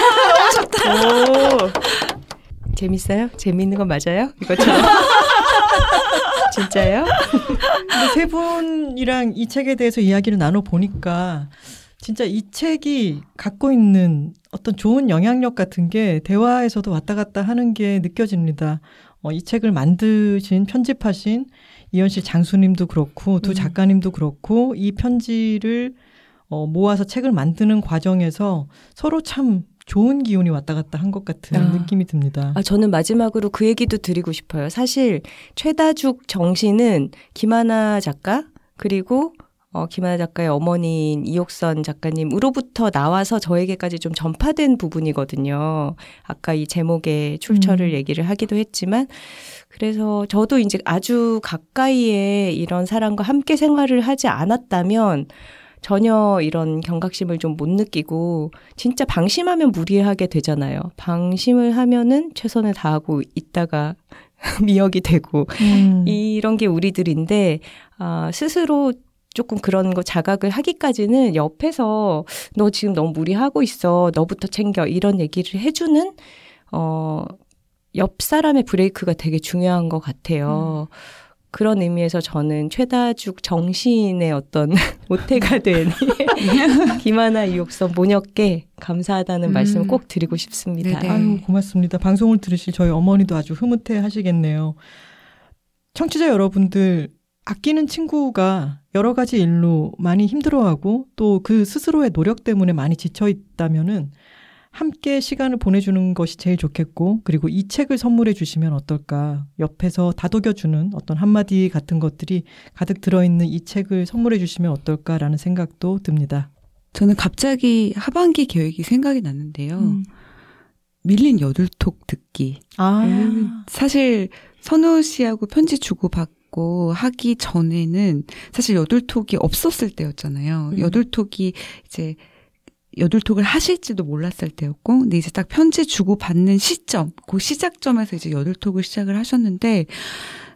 좋다. 재밌어요? 재밌는 건 맞아요? 이것처럼. 진짜요? 근데 세 분이랑 이 책에 대해서 이야기를 나눠 보니까 진짜 이 책이 갖고 있는 어떤 좋은 영향력 같은 게 대화에서도 왔다 갔다 하는 게 느껴집니다. 이 책을 만드신 편집하신 이현실 장수님도 그렇고 두 작가님도 그렇고 이 편지를 모아서 책을 만드는 과정에서 서로 참 좋은 기운이 왔다 갔다 한 것 같은 느낌이 듭니다. 저는 마지막으로 그 얘기도 드리고 싶어요. 사실 최다죽 정신은 김하나 작가 그리고 김하나 작가의 어머니인 이옥선 작가님으로부터 나와서 저에게까지 좀 전파된 부분이거든요. 아까 이 제목의 출처를 얘기를 하기도 했지만 그래서 저도 이제 아주 가까이에 이런 사람과 함께 생활을 하지 않았다면 전혀 이런 경각심을 좀 못 느끼고 진짜 방심하면 무리하게 되잖아요. 방심을 하면은 최선을 다하고 있다가 미역이 되고 이런 게 우리들인데 스스로 조금 그런 거 자각을 하기까지는 옆에서 너 지금 너무 무리하고 있어. 너부터 챙겨. 이런 얘기를 해주는 옆 사람의 브레이크가 되게 중요한 것 같아요. 그런 의미에서 저는 최다죽 정신의 어떤 모태가 된 김하나 이옥선 모녀께 감사하다는 말씀을 꼭 드리고 싶습니다. 네네. 아유 고맙습니다. 방송을 들으실 저희 어머니도 아주 흐뭇해 하시겠네요. 청취자 여러분들 아끼는 친구가 여러 가지 일로 많이 힘들어하고 또 그 스스로의 노력 때문에 많이 지쳐있다면은 함께 시간을 보내주는 것이 제일 좋겠고, 그리고 이 책을 선물해 주시면 어떨까, 옆에서 다독여주는 어떤 한마디 같은 것들이 가득 들어있는 이 책을 선물해 주시면 어떨까라는 생각도 듭니다. 저는 갑자기 하반기 계획이 생각이 났는데요. 밀린 여둘톡 듣기. 사실 선우 씨하고 편지 주고받고 하기 전에는 사실 여둘톡이 없었을 때였잖아요. 여둘톡이 이제 여둘톡을 하실지도 몰랐을 때였고, 근데 이제 딱 편지 주고받는 시점, 그 시작점에서 이제 여둘톡을 시작을 하셨는데,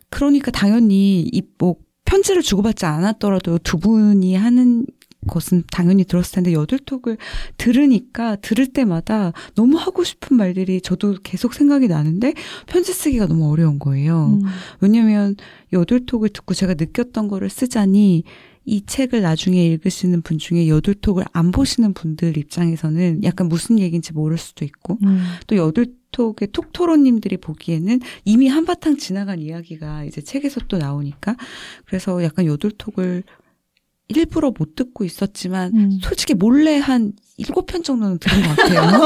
그러니까 당연히 이 뭐 편지를 주고받지 않았더라도 두 분이 하는 것은 당연히 들었을 텐데, 여둘톡을 들으니까 들을 때마다 너무 하고 싶은 말들이 저도 계속 생각이 나는데 편지 쓰기가 너무 어려운 거예요. 왜냐면 여둘톡을 듣고 제가 느꼈던 거를 쓰자니, 이 책을 나중에 읽으시는 분 중에 여둘톡을 안 보시는 분들 입장에서는 약간 무슨 얘기인지 모를 수도 있고, 또 여둘톡의 톡토론님들이 보기에는 이미 한바탕 지나간 이야기가 이제 책에서 또 나오니까, 그래서 약간 여둘톡을 일부러 못 듣고 있었지만 솔직히 몰래 한 7편 정도는 들은 것 같아요.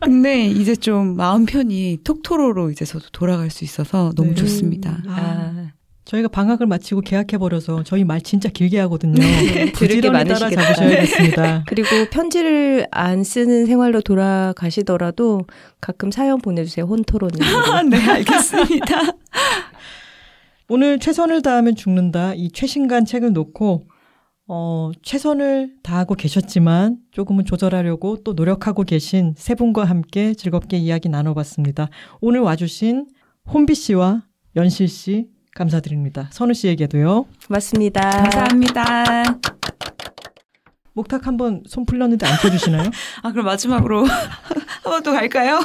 근데 이제 좀 마음 편히 톡토로로 이제 저도 돌아갈 수 있어서 너무 좋습니다. 저희가 방학을 마치고 계약해버려서 저희 말 진짜 길게 하거든요. 부지런히 따라잡으셔야겠습니다. 그리고 편지를 안 쓰는 생활로 돌아가시더라도 가끔 사연 보내주세요. 혼토론으로. 네, 알겠습니다. 오늘 최선을 다하면 죽는다, 이 최신간 책을 놓고 최선을 다하고 계셨지만 조금은 조절하려고 또 노력하고 계신 세 분과 함께 즐겁게 이야기 나눠봤습니다. 오늘 와주신 혼비 씨와 연실 씨 감사드립니다. 선우 씨에게도요. 고맙습니다. 감사합니다. 목탁 한번 손 풀렸는데 안 펴주시나요? 아, 그럼 마지막으로 한번 또 갈까요?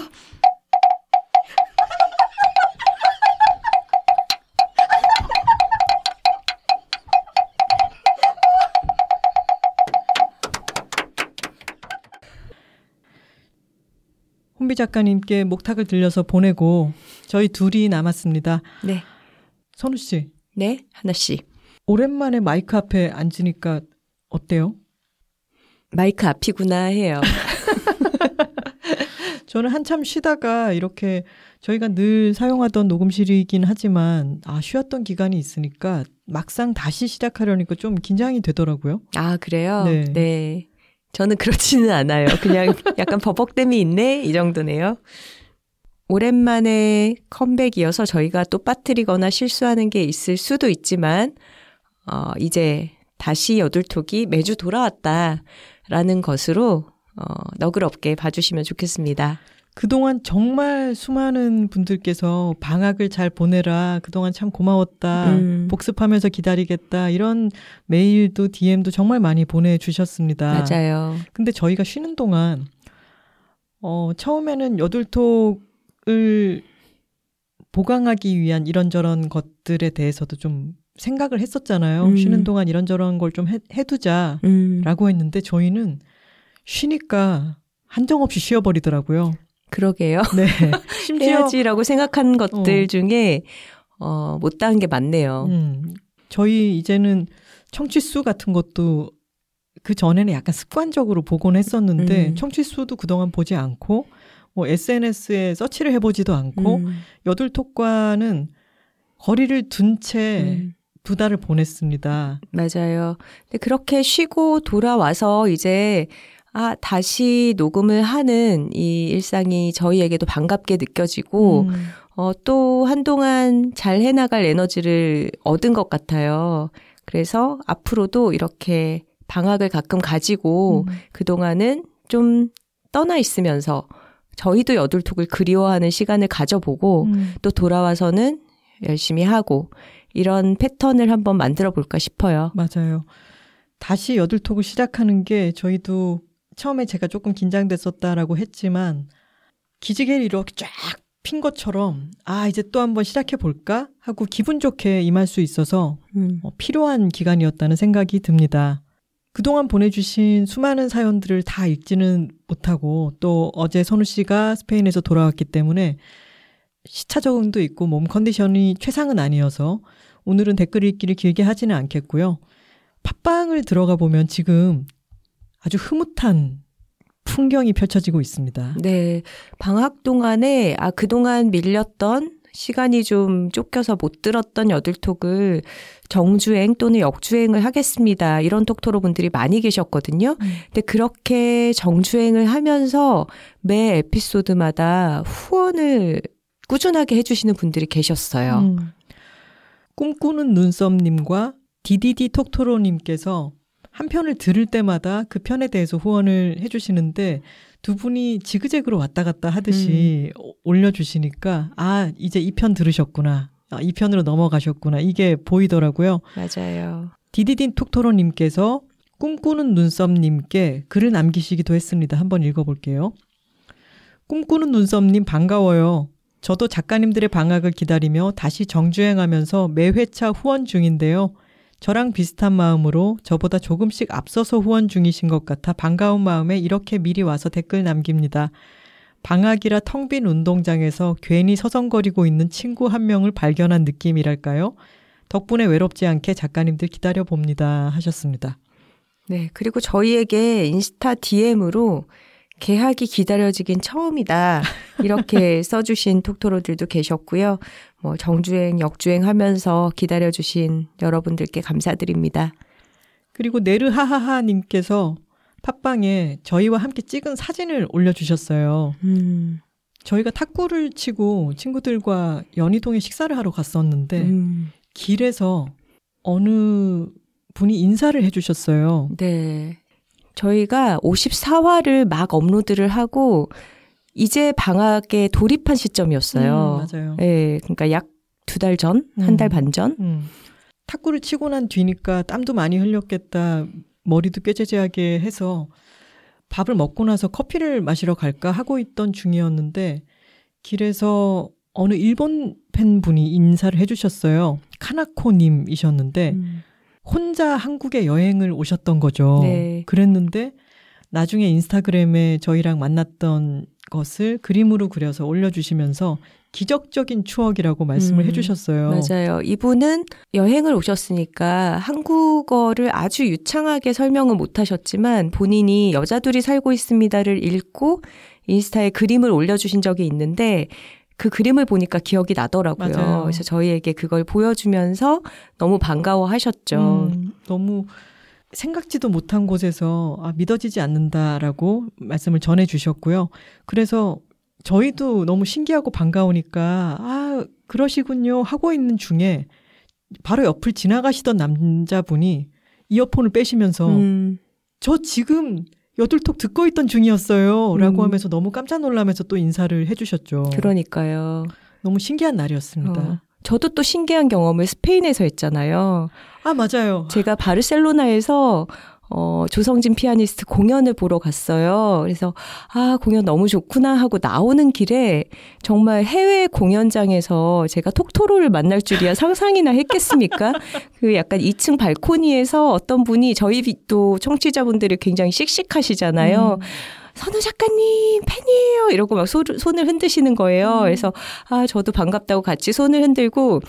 혼비 작가님께 목탁을 들려서 보내고 저희 둘이 남았습니다. 네. 선우 씨. 네, 하나 씨. 오랜만에 마이크 앞에 앉으니까 어때요? 마이크 앞이구나 해요. 저는 한참 쉬다가 이렇게 저희가 늘 사용하던 녹음실이긴 하지만 쉬었던 기간이 있으니까 막상 다시 시작하려니까 좀 긴장이 되더라고요. 아, 그래요? 네. 네. 저는 그렇지는 않아요. 그냥 약간 버벅댐이 있네 이 정도네요. 오랜만에 컴백이어서 저희가 또 빠뜨리거나 실수하는 게 있을 수도 있지만 이제 다시 여둘톡이 매주 돌아왔다라는 것으로 너그럽게 봐주시면 좋겠습니다. 그동안 정말 수많은 분들께서 방학을 잘 보내라, 그동안 참 고마웠다, 복습하면서 기다리겠다, 이런 메일도 DM도 정말 많이 보내주셨습니다. 맞아요. 근데 저희가 쉬는 동안 처음에는 여둘톡 을 보강하기 위한 이런저런 것들에 대해서도 좀 생각을 했었잖아요. 쉬는 동안 이런저런 걸 좀 해두자라고 했는데 저희는 쉬니까 한정없이 쉬어버리더라고요. 그러게요. 네. 힘내야지라고 생각한 것들 중에 못다한 게 많네요. 저희 이제는 청취수 같은 것도 그 전에는 약간 습관적으로 보곤 했었는데 청취수도 그동안 보지 않고 뭐 SNS에 서치를 해보지도 않고 여둘톡과는 거리를 둔 채 두 달을 보냈습니다. 맞아요. 근데 그렇게 쉬고 돌아와서 이제 다시 녹음을 하는 이 일상이 저희에게도 반갑게 느껴지고 또 한동안 잘 해나갈 에너지를 얻은 것 같아요. 그래서 앞으로도 이렇게 방학을 가끔 가지고 그동안은 좀 떠나 있으면서 저희도 여둘톡을 그리워하는 시간을 가져보고 또 돌아와서는 열심히 하고 이런 패턴을 한번 만들어 볼까 싶어요. 맞아요. 다시 여둘톡을 시작하는 게 저희도 처음에 제가 조금 긴장됐었다라고 했지만 기지개를 이렇게 쫙 핀 것처럼 이제 또 한번 시작해볼까 하고 기분 좋게 임할 수 있어서 필요한 기간이었다는 생각이 듭니다. 그동안 보내주신 수많은 사연들을 다 읽지는 못하고 또 어제 선우 씨가 스페인에서 돌아왔기 때문에 시차 적응도 있고 몸 컨디션이 최상은 아니어서 오늘은 댓글 읽기를 길게 하지는 않겠고요. 팟빵을 들어가 보면 지금 아주 흐뭇한 풍경이 펼쳐지고 있습니다. 네. 방학 동안에 그동안 밀렸던 시간이 좀 쫓겨서 못 들었던 여들톡을 정주행 또는 역주행을 하겠습니다. 이런 톡토로 분들이 많이 계셨거든요. 근데 그렇게 정주행을 하면서 매 에피소드마다 후원을 꾸준하게 해주시는 분들이 계셨어요. 꿈꾸는 눈썹님과 DDD 톡토로님께서 한 편을 들을 때마다 그 편에 대해서 후원을 해주시는데 두 분이 지그재그로 왔다 갔다 하듯이 올려주시니까 이제 이 편 들으셨구나. 이 편으로 넘어가셨구나. 이게 보이더라고요. 맞아요. 디디딘 톡토로님께서 꿈꾸는 눈썹님께 글을 남기시기도 했습니다. 한번 읽어볼게요. 꿈꾸는 눈썹님 반가워요. 저도 작가님들의 방학을 기다리며 다시 정주행하면서 매 회차 후원 중인데요. 저랑 비슷한 마음으로 저보다 조금씩 앞서서 후원 중이신 것 같아 반가운 마음에 이렇게 미리 와서 댓글 남깁니다. 방학이라 텅 빈 운동장에서 괜히 서성거리고 있는 친구 한 명을 발견한 느낌이랄까요? 덕분에 외롭지 않게 작가님들 기다려봅니다 하셨습니다. 네, 그리고 저희에게 인스타 DM으로 개학이 기다려지긴 처음이다 이렇게 써주신 톡토로들도 계셨고요. 뭐 정주행, 역주행하면서 기다려주신 여러분들께 감사드립니다. 그리고 네르하하하님께서 팟빵에 저희와 함께 찍은 사진을 올려주셨어요. 저희가 탁구를 치고 친구들과 연희동에 식사를 하러 갔었는데 길에서 어느 분이 인사를 해주셨어요. 네. 저희가 54화를 막 업로드를 하고 이제 방학에 돌입한 시점이었어요. 맞아요. 예, 그러니까 약 2달 전, 한 달 반 전. 탁구를 치고 난 뒤니까 땀도 많이 흘렸겠다. 머리도 꾀재재하게 해서 밥을 먹고 나서 커피를 마시러 갈까 하고 있던 중이었는데 길에서 어느 일본 팬분이 인사를 해주셨어요. 카나코님이셨는데 혼자 한국에 여행을 오셨던 거죠. 네. 그랬는데 나중에 인스타그램에 저희랑 만났던 것을 그림으로 그려서 올려주시면서 기적적인 추억이라고 말씀을 해주셨어요. 맞아요. 이분은 여행을 오셨으니까 한국어를 아주 유창하게 설명은 못하셨지만 본인이 여자 둘이 살고 있습니다를 읽고 인스타에 그림을 올려주신 적이 있는데 그 그림을 보니까 기억이 나더라고요. 맞아요. 그래서 저희에게 그걸 보여주면서 너무 반가워하셨죠. 너무 생각지도 못한 곳에서 믿어지지 않는다라고 말씀을 전해주셨고요. 그래서 저희도 너무 신기하고 반가우니까 그러시군요 하고 있는 중에 바로 옆을 지나가시던 남자분이 이어폰을 빼시면서 저 지금 여둘톡 듣고 있던 중이었어요 라고 하면서 너무 깜짝 놀라면서 또 인사를 해주셨죠. 그러니까요. 너무 신기한 날이었습니다. 저도 또 신기한 경험을 스페인에서 했잖아요. 맞아요. 제가 바르셀로나에서 조성진 피아니스트 공연을 보러 갔어요. 그래서 공연 너무 좋구나 하고 나오는 길에 정말 해외 공연장에서 제가 톡토로를 만날 줄이야 상상이나 했겠습니까? 그 약간 2층 발코니에서 어떤 분이 저희 또 청취자분들이 굉장히 씩씩하시잖아요. 선우 작가님 팬이에요 이러고 막 손을 흔드시는 거예요. 그래서 저도 반갑다고 같이 손을 흔들고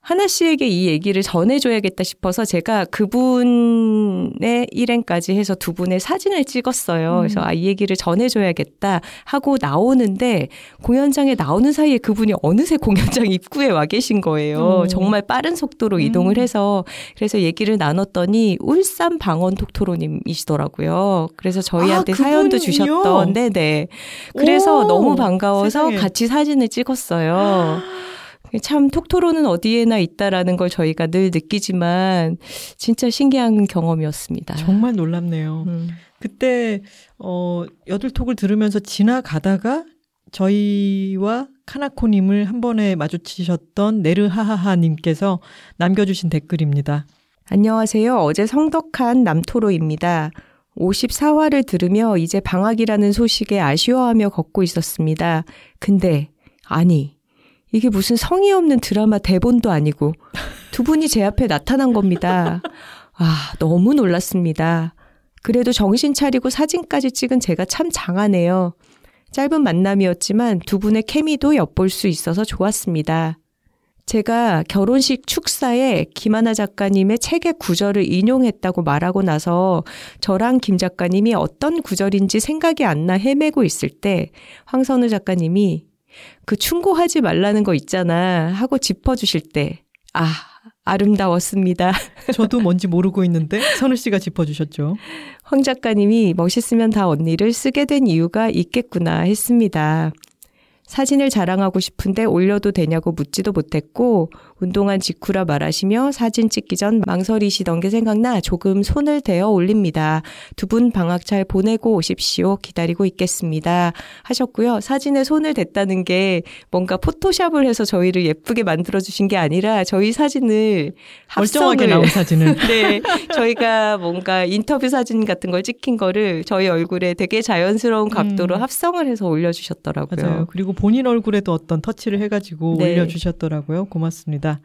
하나 씨에게 이 얘기를 전해줘야겠다 싶어서 제가 그분의 일행까지 해서 두 분의 사진을 찍었어요. 그래서 이 얘기를 전해줘야겠다 하고 나오는데 공연장에 나오는 사이에 그분이 어느새 공연장 입구에 와 계신 거예요. 정말 빠른 속도로 이동을 해서 그래서 얘기를 나눴더니 울산 방언 톡토로님이시더라고요. 그래서 저희한테 사연도 주셨던. 네네. 그래서 너무 반가워서 세상에. 같이 사진을 찍었어요. 참 톡토로는 어디에나 있다라는 걸 저희가 늘 느끼지만 진짜 신기한 경험이었습니다. 정말 놀랍네요. 그때 여둘톡을 들으면서 지나가다가 저희와 카나코님을 한 번에 마주치셨던 네르하하하님께서 남겨주신 댓글입니다. 안녕하세요. 어제 성덕한 남토로입니다. 54화를 들으며 이제 방학이라는 소식에 아쉬워하며 걷고 있었습니다. 근데 이게 무슨 성의 없는 드라마 대본도 아니고 두 분이 제 앞에 나타난 겁니다. 너무 놀랐습니다. 그래도 정신 차리고 사진까지 찍은 제가 참 장하네요. 짧은 만남이었지만 두 분의 케미도 엿볼 수 있어서 좋았습니다. 제가 결혼식 축사에 김하나 작가님의 책의 구절을 인용했다고 말하고 나서 저랑 김 작가님이 어떤 구절인지 생각이 안 나 헤매고 있을 때 황선우 작가님이 그 충고하지 말라는 거 있잖아 하고 짚어주실 때 아, 아름다웠습니다. 저도 뭔지 모르고 있는데 선우 씨가 짚어주셨죠. 황 작가님이 멋있으면 다 언니를 쓰게 된 이유가 있겠구나 했습니다. 사진을 자랑하고 싶은데 올려도 되냐고 묻지도 못했고 운동한 직후라 말하시며 사진 찍기 전 망설이시던 게 생각나 조금 손을 대어 올립니다. 두 분 방학 잘 보내고 오십시오. 기다리고 있겠습니다. 하셨고요. 사진에 손을 댔다는 게 뭔가 포토샵을 해서 저희를 예쁘게 만들어주신 게 아니라 저희 사진을 멀쩡하게 나온 사진을 네, 저희가 뭔가 인터뷰 사진 같은 걸 찍힌 거를 저희 얼굴에 되게 자연스러운 각도로 합성을 해서 올려주셨더라고요. 맞아요. 그리고 본인 얼굴에도 어떤 터치를 해가지고 네. 올려주셨더라고요. 고맙습니다.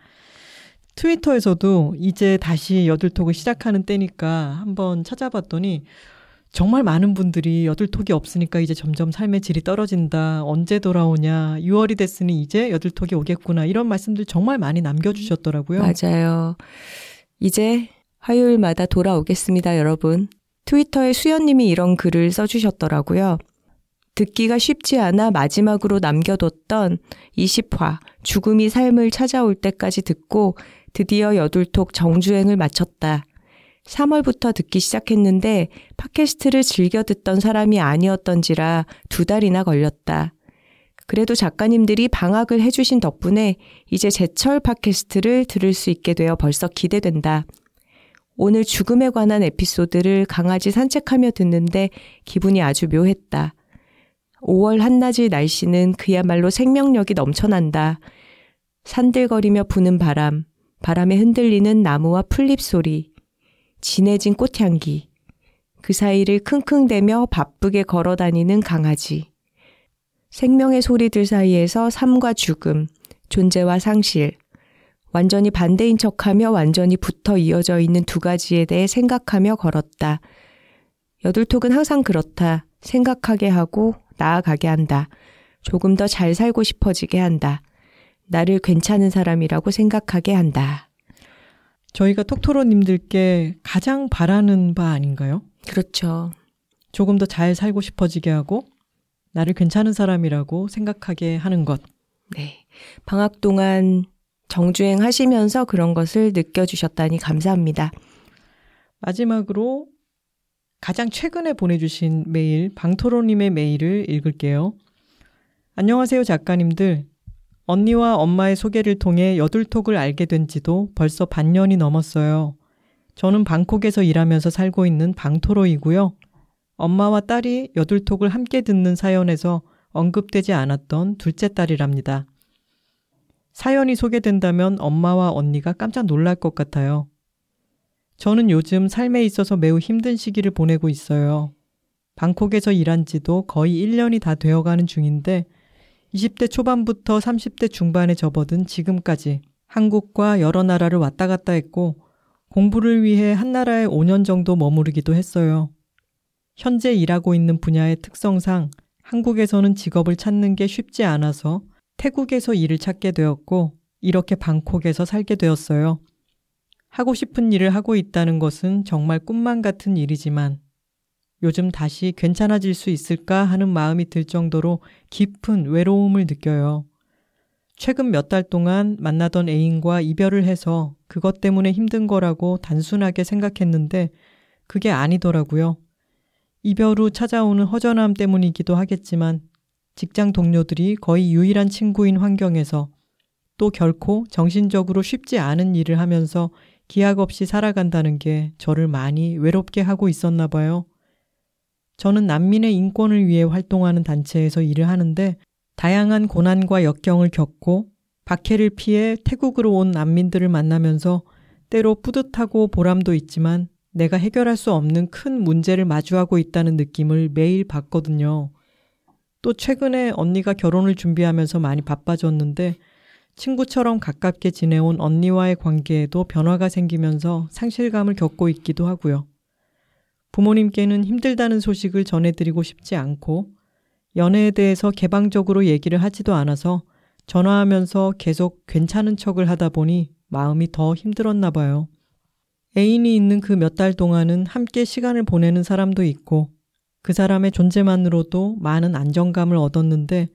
트위터에서도 이제 다시 여들톡을 시작하는 때니까 한번 찾아봤더니 정말 많은 분들이 여들톡이 없으니까 이제 점점 삶의 질이 떨어진다. 언제 돌아오냐. 6월이 됐으니 이제 여들톡이 오겠구나. 이런 말씀들 정말 많이 남겨주셨더라고요. 맞아요. 이제 화요일마다 돌아오겠습니다. 여러분. 트위터에 수연님이 이런 글을 써주셨더라고요. 듣기가 쉽지 않아 마지막으로 남겨뒀던 20화 죽음이 삶을 찾아올 때까지 듣고 드디어 여둘톡 정주행을 마쳤다. 3월부터 듣기 시작했는데 팟캐스트를 즐겨 듣던 사람이 아니었던지라 2달이나 걸렸다. 그래도 작가님들이 방학을 해주신 덕분에 이제 제철 팟캐스트를 들을 수 있게 되어 벌써 기대된다. 오늘 죽음에 관한 에피소드를 강아지 산책하며 듣는데 기분이 아주 묘했다. 5월 한낮의 날씨는 그야말로 생명력이 넘쳐난다. 산들거리며 부는 바람, 바람에 흔들리는 나무와 풀잎 소리, 진해진 꽃향기, 그 사이를 킁킁대며 바쁘게 걸어다니는 강아지. 생명의 소리들 사이에서 삶과 죽음, 존재와 상실, 완전히 반대인 척하며 완전히 붙어 이어져 있는 두 가지에 대해 생각하며 걸었다. 여둘톡은 항상 그렇다. 생각하게 하고 나아가게 한다. 조금 더 잘 살고 싶어지게 한다. 나를 괜찮은 사람이라고 생각하게 한다. 저희가 톡토로님들께 가장 바라는 바 아닌가요? 그렇죠. 조금 더 잘 살고 싶어지게 하고 나를 괜찮은 사람이라고 생각하게 하는 것. 네. 방학 동안 정주행 하시면서 그런 것을 느껴주셨다니 감사합니다. 마지막으로 가장 최근에 보내주신 메일, 방토로님의 메일을 읽을게요. 안녕하세요 작가님들. 언니와 엄마의 소개를 통해 여둘톡을 알게 된 지도 벌써 반년이 넘었어요. 저는 방콕에서 일하면서 살고 있는 방토로이고요. 엄마와 딸이 여둘톡을 함께 듣는 사연에서 언급되지 않았던 둘째 딸이랍니다. 사연이 소개된다면 엄마와 언니가 깜짝 놀랄 것 같아요. 저는 요즘 삶에 있어서 매우 힘든 시기를 보내고 있어요. 방콕에서 일한 지도 거의 1년이 다 되어가는 중인데 20대 초반부터 30대 중반에 접어든 지금까지 한국과 여러 나라를 왔다 갔다 했고 공부를 위해 한 나라에 5년 정도 머무르기도 했어요. 현재 일하고 있는 분야의 특성상 한국에서는 직업을 찾는 게 쉽지 않아서 태국에서 일을 찾게 되었고 이렇게 방콕에서 살게 되었어요. 하고 싶은 일을 하고 있다는 것은 정말 꿈만 같은 일이지만 요즘 다시 괜찮아질 수 있을까 하는 마음이 들 정도로 깊은 외로움을 느껴요. 최근 몇 달 동안 만나던 애인과 이별을 해서 그것 때문에 힘든 거라고 단순하게 생각했는데 그게 아니더라고요. 이별 후 찾아오는 허전함 때문이기도 하겠지만 직장 동료들이 거의 유일한 친구인 환경에서 또 결코 정신적으로 쉽지 않은 일을 하면서 기약 없이 살아간다는 게 저를 많이 외롭게 하고 있었나 봐요. 저는 난민의 인권을 위해 활동하는 단체에서 일을 하는데 다양한 고난과 역경을 겪고 박해를 피해 태국으로 온 난민들을 만나면서 때로 뿌듯하고 보람도 있지만 내가 해결할 수 없는 큰 문제를 마주하고 있다는 느낌을 매일 받거든요. 또 최근에 언니가 결혼을 준비하면서 많이 바빠졌는데 친구처럼 가깝게 지내온 언니와의 관계에도 변화가 생기면서 상실감을 겪고 있기도 하고요. 부모님께는 힘들다는 소식을 전해드리고 싶지 않고 연애에 대해서 개방적으로 얘기를 하지도 않아서 전화하면서 계속 괜찮은 척을 하다 보니 마음이 더 힘들었나 봐요. 애인이 있는 그 몇 달 동안은 함께 시간을 보내는 사람도 있고 그 사람의 존재만으로도 많은 안정감을 얻었는데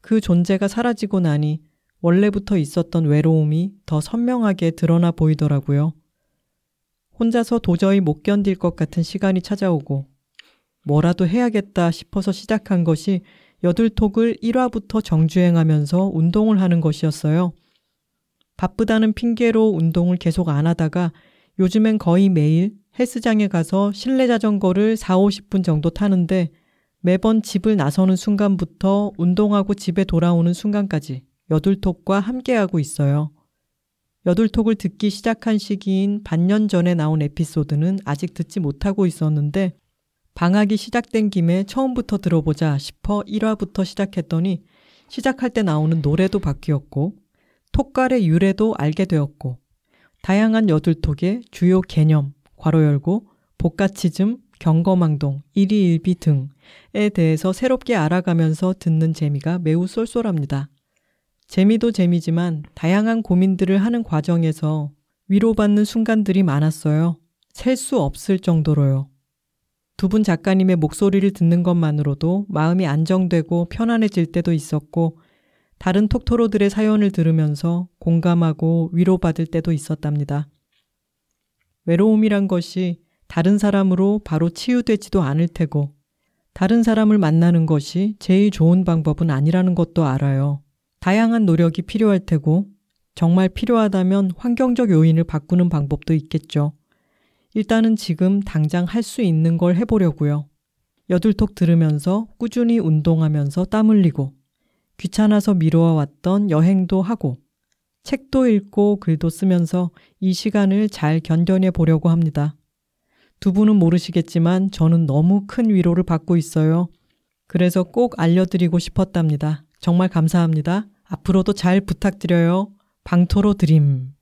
그 존재가 사라지고 나니 원래부터 있었던 외로움이 더 선명하게 드러나 보이더라고요. 혼자서 도저히 못 견딜 것 같은 시간이 찾아오고 뭐라도 해야겠다 싶어서 시작한 것이 여들톡을 1화부터 정주행하면서 운동을 하는 것이었어요. 바쁘다는 핑계로 운동을 계속 안 하다가 요즘엔 거의 매일 헬스장에 가서 실내 자전거를 40-50분 정도 타는데 매번 집을 나서는 순간부터 운동하고 집에 돌아오는 순간까지 여둘톡과 함께하고 있어요. 여둘톡을 듣기 시작한 시기인 반년 전에 나온 에피소드는 아직 듣지 못하고 있었는데 방학이 시작된 김에 처음부터 들어보자 싶어 1화부터 시작했더니 시작할 때 나오는 노래도 바뀌었고 톡갈의 유래도 알게 되었고 다양한 여둘톡의 주요 개념, 괄호 열고, 복가치즘, 경거망동, 일희일비 등에 대해서 새롭게 알아가면서 듣는 재미가 매우 쏠쏠합니다. 재미도 재미지만 다양한 고민들을 하는 과정에서 위로받는 순간들이 많았어요. 셀 수 없을 정도로요. 두 분 작가님의 목소리를 듣는 것만으로도 마음이 안정되고 편안해질 때도 있었고 다른 톡토로들의 사연을 들으면서 공감하고 위로받을 때도 있었답니다. 외로움이란 것이 다른 사람으로 바로 치유되지도 않을 테고 다른 사람을 만나는 것이 제일 좋은 방법은 아니라는 것도 알아요. 다양한 노력이 필요할 테고 정말 필요하다면 환경적 요인을 바꾸는 방법도 있겠죠. 일단은 지금 당장 할 수 있는 걸 해보려고요. 여둘톡 들으면서 꾸준히 운동하면서 땀 흘리고 귀찮아서 미뤄왔던 여행도 하고 책도 읽고 글도 쓰면서 이 시간을 잘 견뎌내 보려고 합니다. 두 분은 모르시겠지만 저는 너무 큰 위로를 받고 있어요. 그래서 꼭 알려드리고 싶었답니다. 정말 감사합니다. 앞으로도 잘 부탁드려요. 방토로 드림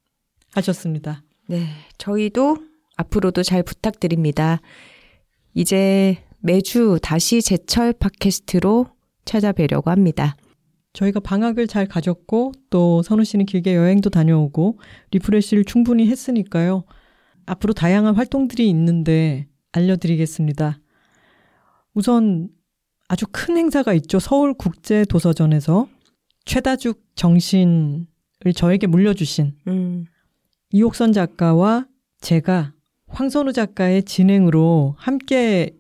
하셨습니다. 네, 저희도 앞으로도 잘 부탁드립니다. 이제 매주 다시 제철 팟캐스트로 찾아뵈려고 합니다. 저희가 방학을 잘 가졌고 또 선우 씨는 길게 여행도 다녀오고 리프레시를 충분히 했으니까요. 앞으로 다양한 활동들이 있는데 알려드리겠습니다. 우선 아주 큰 행사가 있죠. 서울국제도서전에서 최다죽 정신을 저에게 물려주신 이옥선 작가와 제가 황선우 작가의 진행으로 함께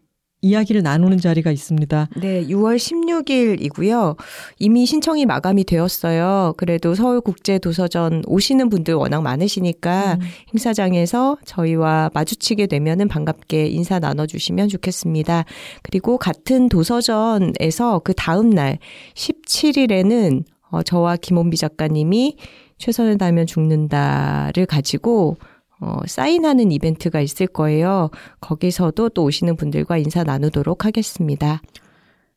이야기를 나누는 자리가 있습니다. 네, 6월 16일이고요. 이미 신청이 마감이 되었어요. 그래도 서울국제도서전 오시는 분들 워낙 많으시니까 행사장에서 저희와 마주치게 되면은 반갑게 인사 나눠주시면 좋겠습니다. 그리고 같은 도서전에서 그 다음 날 17일에는 저와 김혼비 작가님이 최선을 다하면 죽는다를 가지고 사인하는 이벤트가 있을 거예요. 거기서도 또 오시는 분들과 인사 나누도록 하겠습니다.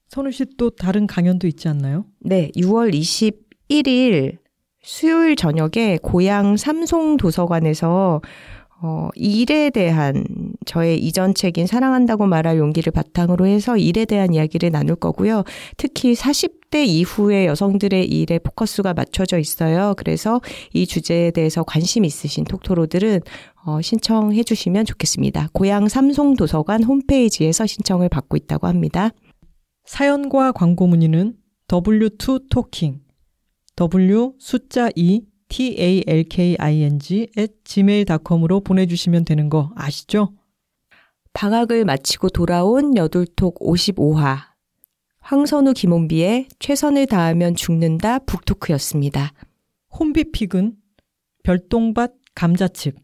선우 씨 또 다른 강연도 있지 않나요? 네. 6월 21일 수요일 저녁에 고향 삼송도서관에서 일에 대한 저의 이전 책인 사랑한다고 말할 용기를 바탕으로 해서 일에 대한 이야기를 나눌 거고요. 특히 40대 이후의 여성들의 일에 포커스가 맞춰져 있어요. 그래서 이 주제에 대해서 관심 있으신 톡토로들은 신청해 주시면 좋겠습니다. 고향 삼송도서관 홈페이지에서 신청을 받고 있다고 합니다. 사연과 광고 문의는 w2talking, w 숫자 2 talking@gmail.com으로 보내주시면 되는 거 아시죠? 방학을 마치고 돌아온 여둘톡 55화 황선우 김혼비의 최선을 다하면 죽는다 북토크였습니다. 혼비픽은 별똥밭 감자칩,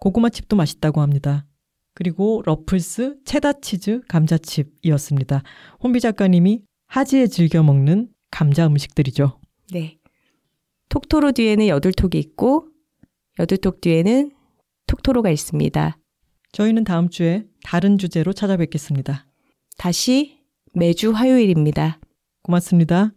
고구마칩도 맛있다고 합니다. 그리고 러플스 체다치즈 감자칩이었습니다. 혼비 작가님이 하지에 즐겨 먹는 감자 음식들이죠. 네. 톡토로 뒤에는 여둘톡이 있고 여둘톡 뒤에는 톡토로가 있습니다. 저희는 다음 주에 다른 주제로 찾아뵙겠습니다. 다시 매주 화요일입니다. 고맙습니다.